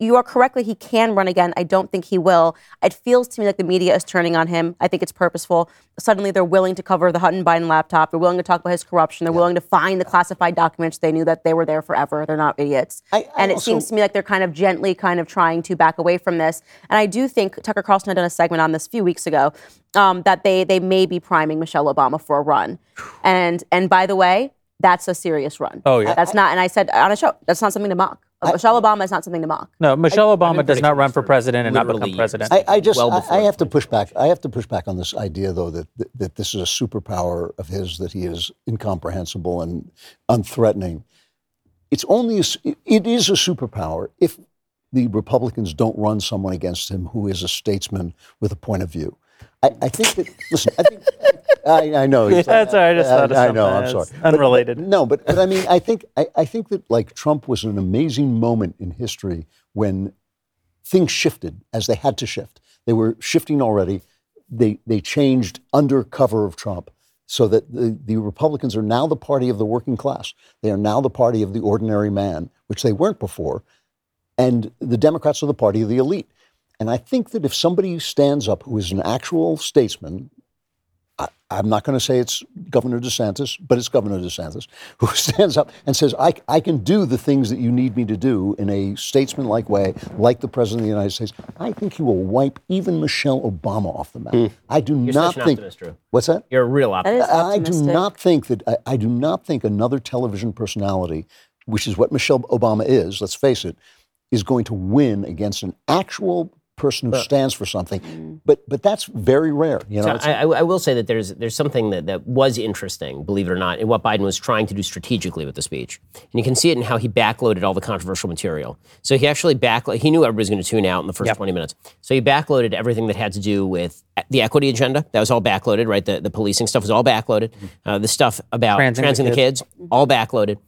You are correctly, he can run again. I don't think he will. It feels to me like the media is turning on him. I think it's purposeful. Suddenly they're willing to cover the Hutton Biden laptop. They're willing to talk about his corruption. They're willing to find the classified documents. They knew that they were there forever. They're not idiots. It seems to me like they're kind of gently kind of trying to back away from this. And I do think Tucker Carlson had done a segment on this a few weeks ago that they may be priming Michelle Obama for a run. And by the way, that's a serious run. Oh, yeah. That's not, and I said on a show, that's not something to mock. Michelle Obama is not something to mock. No, Michelle Obama does not run for president and not become president. I have to push back on this idea, though, that this is a superpower of his, that he is incomprehensible and unthreatening. It is a superpower if the Republicans don't run someone against him who is a statesman with a point of view. I think that, listen, I know. That's all right. I just thought of something. I know, I'm sorry. Unrelated. But I mean, I think that, like, Trump was an amazing moment in history when things shifted as they had to shift. They were shifting already. They changed under cover of Trump so that the Republicans are now the party of the working class. They are now the party of the ordinary man, which they weren't before. And the Democrats are the party of the elite. And I think that if somebody stands up who is an actual statesman, I'm not going to say it's Governor DeSantis, but it's Governor DeSantis, who stands up and says, I can do the things that you need me to do in a statesman-like way, like the President of the United States, I think he will wipe even Michelle Obama off the map. I do You're not such an think... optimist, Drew. What's that? You're a real optimist. I do not think another television personality, which is what Michelle Obama is, let's face it, is going to win against an actual person who stands for something, but that's very rare. You know, so I will say that there's something that was interesting, believe it or not, in what Biden was trying to do strategically with the speech, and you can see it in how he backloaded all the controversial material. So he actually he knew everybody's going to tune out in the first 20 minutes, so he backloaded everything that had to do with the equity agenda. That was all backloaded, right? The policing stuff was all backloaded. The stuff about transing the kids, all backloaded.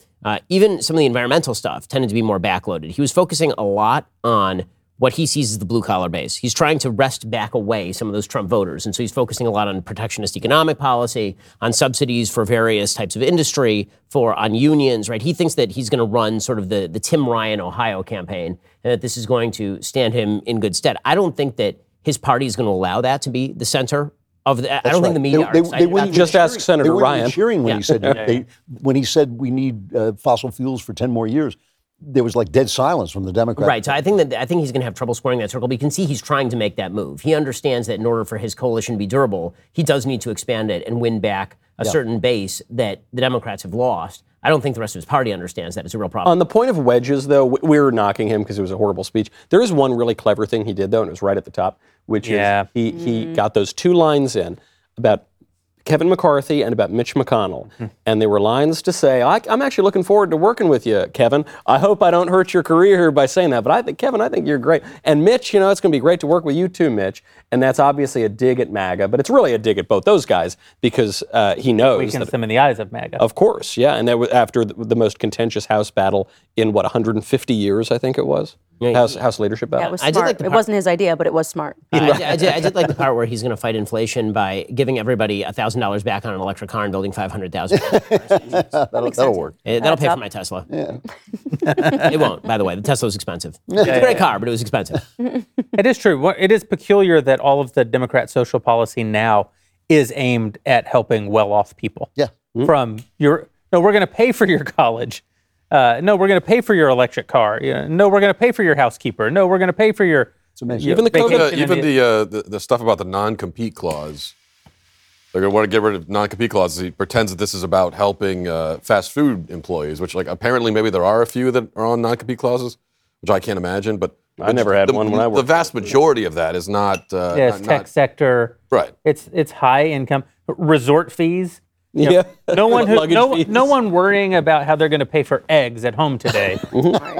Even some of the environmental stuff tended to be more backloaded. He was focusing a lot on what he sees as the blue-collar base. He's trying to wrest back away some of those Trump voters. And so he's focusing a lot on protectionist economic policy, on subsidies for various types of industry, on unions, right? He thinks that he's going to run sort of the Tim Ryan, Ohio campaign, and that this is going to stand him in good stead. I don't think that his party is going to allow that to be the center of the... That's I don't right. think the media they just cheering. Ask Senator Ryan. Cheering when he said, when he said we need fossil fuels for 10 more years. There was like dead silence from the Democrats. Right. So I think he's going to have trouble squaring that circle. But you can see he's trying to make that move. He understands that in order for his coalition to be durable, he does need to expand it and win back a certain base that the Democrats have lost. I don't think the rest of his party understands that. It's a real problem. On the point of wedges, though, we were knocking him because it was a horrible speech. There is one really clever thing he did, though, and it was right at the top, which is he got those two lines in about Kevin McCarthy and about Mitch McConnell. And they were lines to say, I'm actually looking forward to working with you, Kevin. I hope I don't hurt your career by saying that. But Kevin, I think you're great. And Mitch, you know, it's going to be great to work with you too, Mitch. And that's obviously a dig at MAGA, but it's really a dig at both those guys because he knows. It weakens them in the eyes of MAGA. Of course, yeah. And that was after the most contentious House battle in, 150 years, I think it was. House leadership battle. Yeah, it was smart. It wasn't his idea, but it was smart. I did like the part where he's going to fight inflation by giving everybody $1,000 back on an electric car and building 500,000. that'll work. That'll pay for my Tesla. Yeah. It won't, by the way. The Tesla was expensive. It's a great car, but it was expensive. It is true. It is peculiar that all of the Democrat social policy now is aimed at helping well-off people. Yeah. From no, we're going to pay for your college. No, we're going to pay for your electric car. No, we're going to pay for your housekeeper. No, we're going to pay for your... It's amazing. Even the stuff about the non-compete clause. They're going to want to get rid of non-compete clauses. He pretends that this is about helping fast food employees, which apparently maybe there are a few that are on non-compete clauses, which I can't imagine, but... I never had one when I worked. The vast majority of that is not... it's tech sector. Right. It's high income. Resort fees. Yeah. No one worrying about how they're going to pay for eggs at home today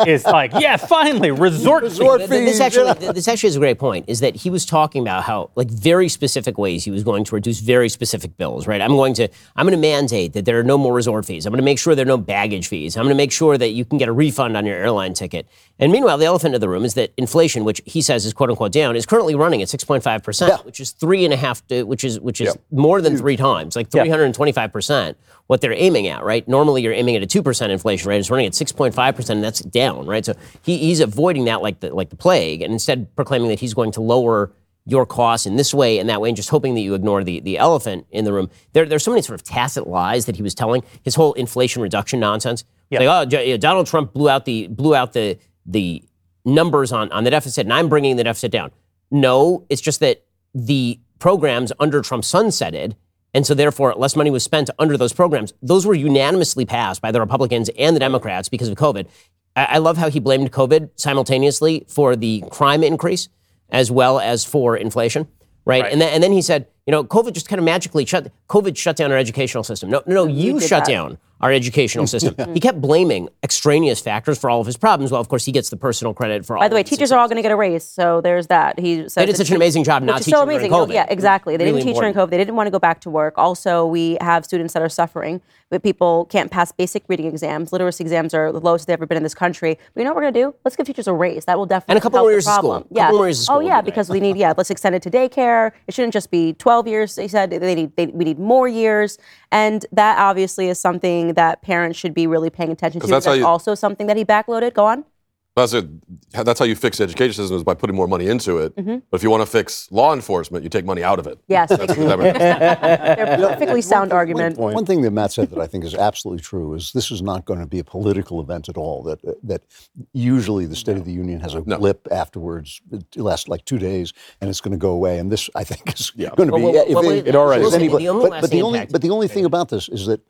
is finally, resort fees. This actually is a great point, is that he was talking about how, very specific ways he was going to reduce very specific bills, right? I'm going to mandate that there are no more resort fees. I'm going to make sure there are no baggage fees. I'm going to make sure that you can get a refund on your airline ticket. And meanwhile, the elephant in the room is that inflation, which he says is quote unquote down, is currently running at 6.5%, which is more than three times, 325% what they're aiming at, right? Normally you're aiming at a 2% inflation rate. It's running at 6.5%, and that's down, right? So he's avoiding that like the plague, and instead proclaiming that he's going to lower your costs in this way and that way, and just hoping that you ignore the elephant in the room. There's so many sort of tacit lies that he was telling. His whole inflation reduction nonsense. Yep. Donald Trump blew out the numbers on the deficit, and I'm bringing the deficit down. No, it's just that the programs under Trump sunsetted, and so therefore less money was spent under those programs. Those were unanimously passed by the Republicans and the Democrats because of COVID. I love how he blamed COVID simultaneously for the crime increase as well as for inflation, right? And then he said, COVID just kind of magically shut down our educational system. No, you shut down our educational system. He kept blaming extraneous factors for all of his problems. Well, of course, he gets the personal credit for all. By the way, teachers are all going to get a raise, so there's that. They did such an amazing job not teaching during COVID. Yeah, exactly. They didn't teach during COVID. They didn't want to go back to work. Also, we have students that are suffering, but people can't pass basic reading exams. Literacy exams are the lowest they've ever been in this country. But you know what we're going to do? Let's give teachers a raise. That will definitely help the problem. And a couple more years of school. Oh, yeah, because we need, let's extend it to daycare. It shouldn't just be 12 years. He said we need more years. And that obviously is something that parents should be really paying attention to. That's also something that he backloaded. Go on. That's how you fix the education system, is by putting more money into it. Mm-hmm. But if you want to fix law enforcement, you take money out of it. Yes. They're perfectly sound argument. One thing that Matt said that I think is absolutely true is this is not going to be a political event at all, that usually the State of the Union has a blip afterwards. It lasts like 2 days, and it's going to go away. And this, I think, is going to be... It already is. But the only thing about this is that,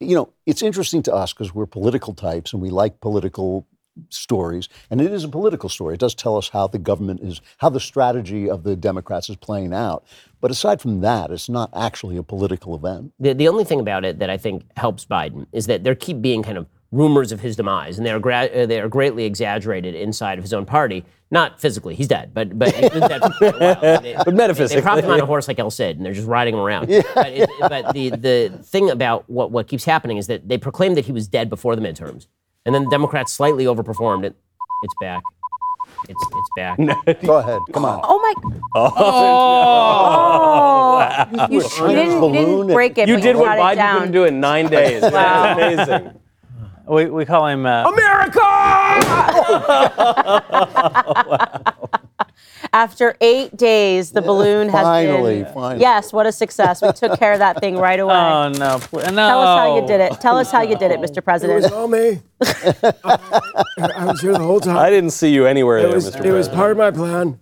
you know, it's interesting to us because we're political types and we like political stories, and it is a political story. It does tell us how the government is, how the strategy of the Democrats is playing out. But aside from that, it's not actually a political event. The only thing about it that I think helps Biden is that there keep being kind of rumors of his demise, and they are greatly exaggerated inside of his own party. Not physically, he's dead, but he's been dead for quite a while. But metaphysically, they prop him on a horse like El Cid, and they're just riding him around. Yeah. But the thing about what keeps happening is that they proclaimed that he was dead before the midterms. And then the Democrats slightly overperformed it. It's back. It's back. No. Go ahead. Come on. Oh, my. Oh. Wow. You didn't break it. You did what Biden couldn't do in 9 days. Wow. That's amazing. We call him... America! Wow. After 8 days, the balloon has been... Finally. Yes, what a success. We took care of that thing right away. Oh, no. Tell us how you did it. Tell us how you did it, Mr. President. It was all me. I was here the whole time. I didn't see you anywhere Mr. President. It was part of my plan.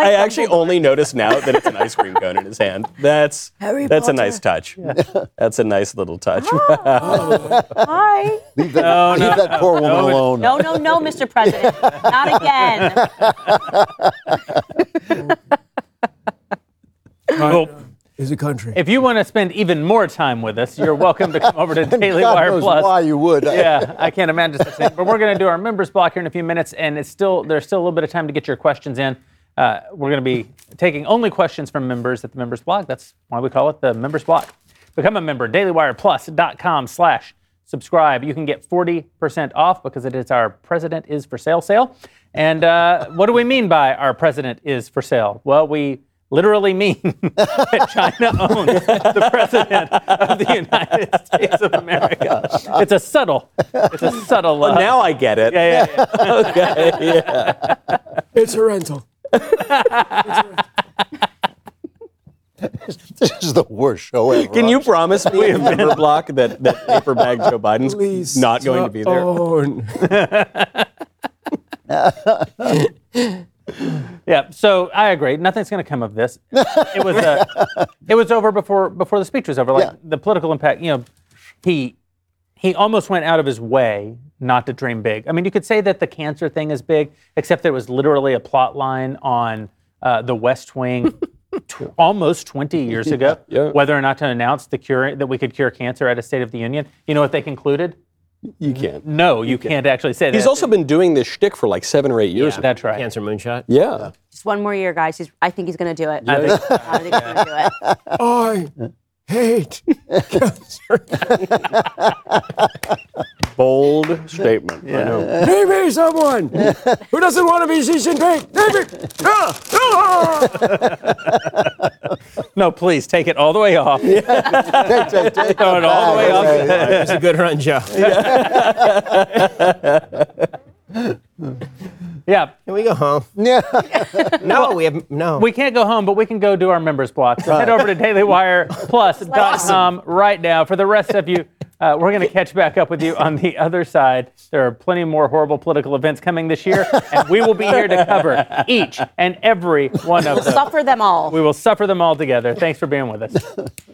I actually only noticed now that it's an ice cream cone in his hand. That's a nice touch. Yeah. That's a nice little touch. Oh. Hi. Leave that poor woman alone. No, Mr. President. Not again. Is a country. If you want to spend even more time with us, you're welcome to come over to DailyWire+. Why you would? Yeah, I can't imagine such a thing. But we're going to do our members block here in a few minutes, and there's still a little bit of time to get your questions in. We're going to be taking only questions from members at the members block. That's why we call it the members block. Become a member. DailyWirePlus.com/subscribe. You can get 40% off because it is our President is for Sale sale. And what do we mean by our President is for sale? Well, we literally mean that China owns the President of the United States of America. It's a subtle. Well, now I get it. Yeah. Okay. Yeah. It's a rental. This is the worst show ever. Can you promise me a member block that paper bag Joe Biden's not going to be there? Yeah, so I agree. Nothing's going to come of this. It was over before the speech was over. Like the political impact, you know, he almost went out of his way not to dream big. I mean, you could say that the cancer thing is big, except that it was literally a plot line on The West Wing almost 20 years ago, whether or not to announce the cure, that we could cure cancer at a State of the Union. You know what they concluded? You can't. No, you can't actually say that. He's also been doing this shtick for like 7 or 8 years. Yeah, that's right. Cancer moonshot. Yeah. Just one more year, guys. I think he's going to do it. I think he's going to do it. I hate cancer. Bold statement. Yeah. I know. Name me someone who doesn't want to be Xi Jinping. No, please take it all the way off. Yeah. Take it all the way off. It's a good run, Joe. Yeah. Can we go home? Yeah. No. We can't go home, but we can go do our members block. So head over to DailyWirePlus.com right now. For the rest of you, we're going to catch back up with you on the other side. There are plenty more horrible political events coming this year, and we will be here to cover each and every one of them. We'll suffer them all. We will suffer them all together. Thanks for being with us.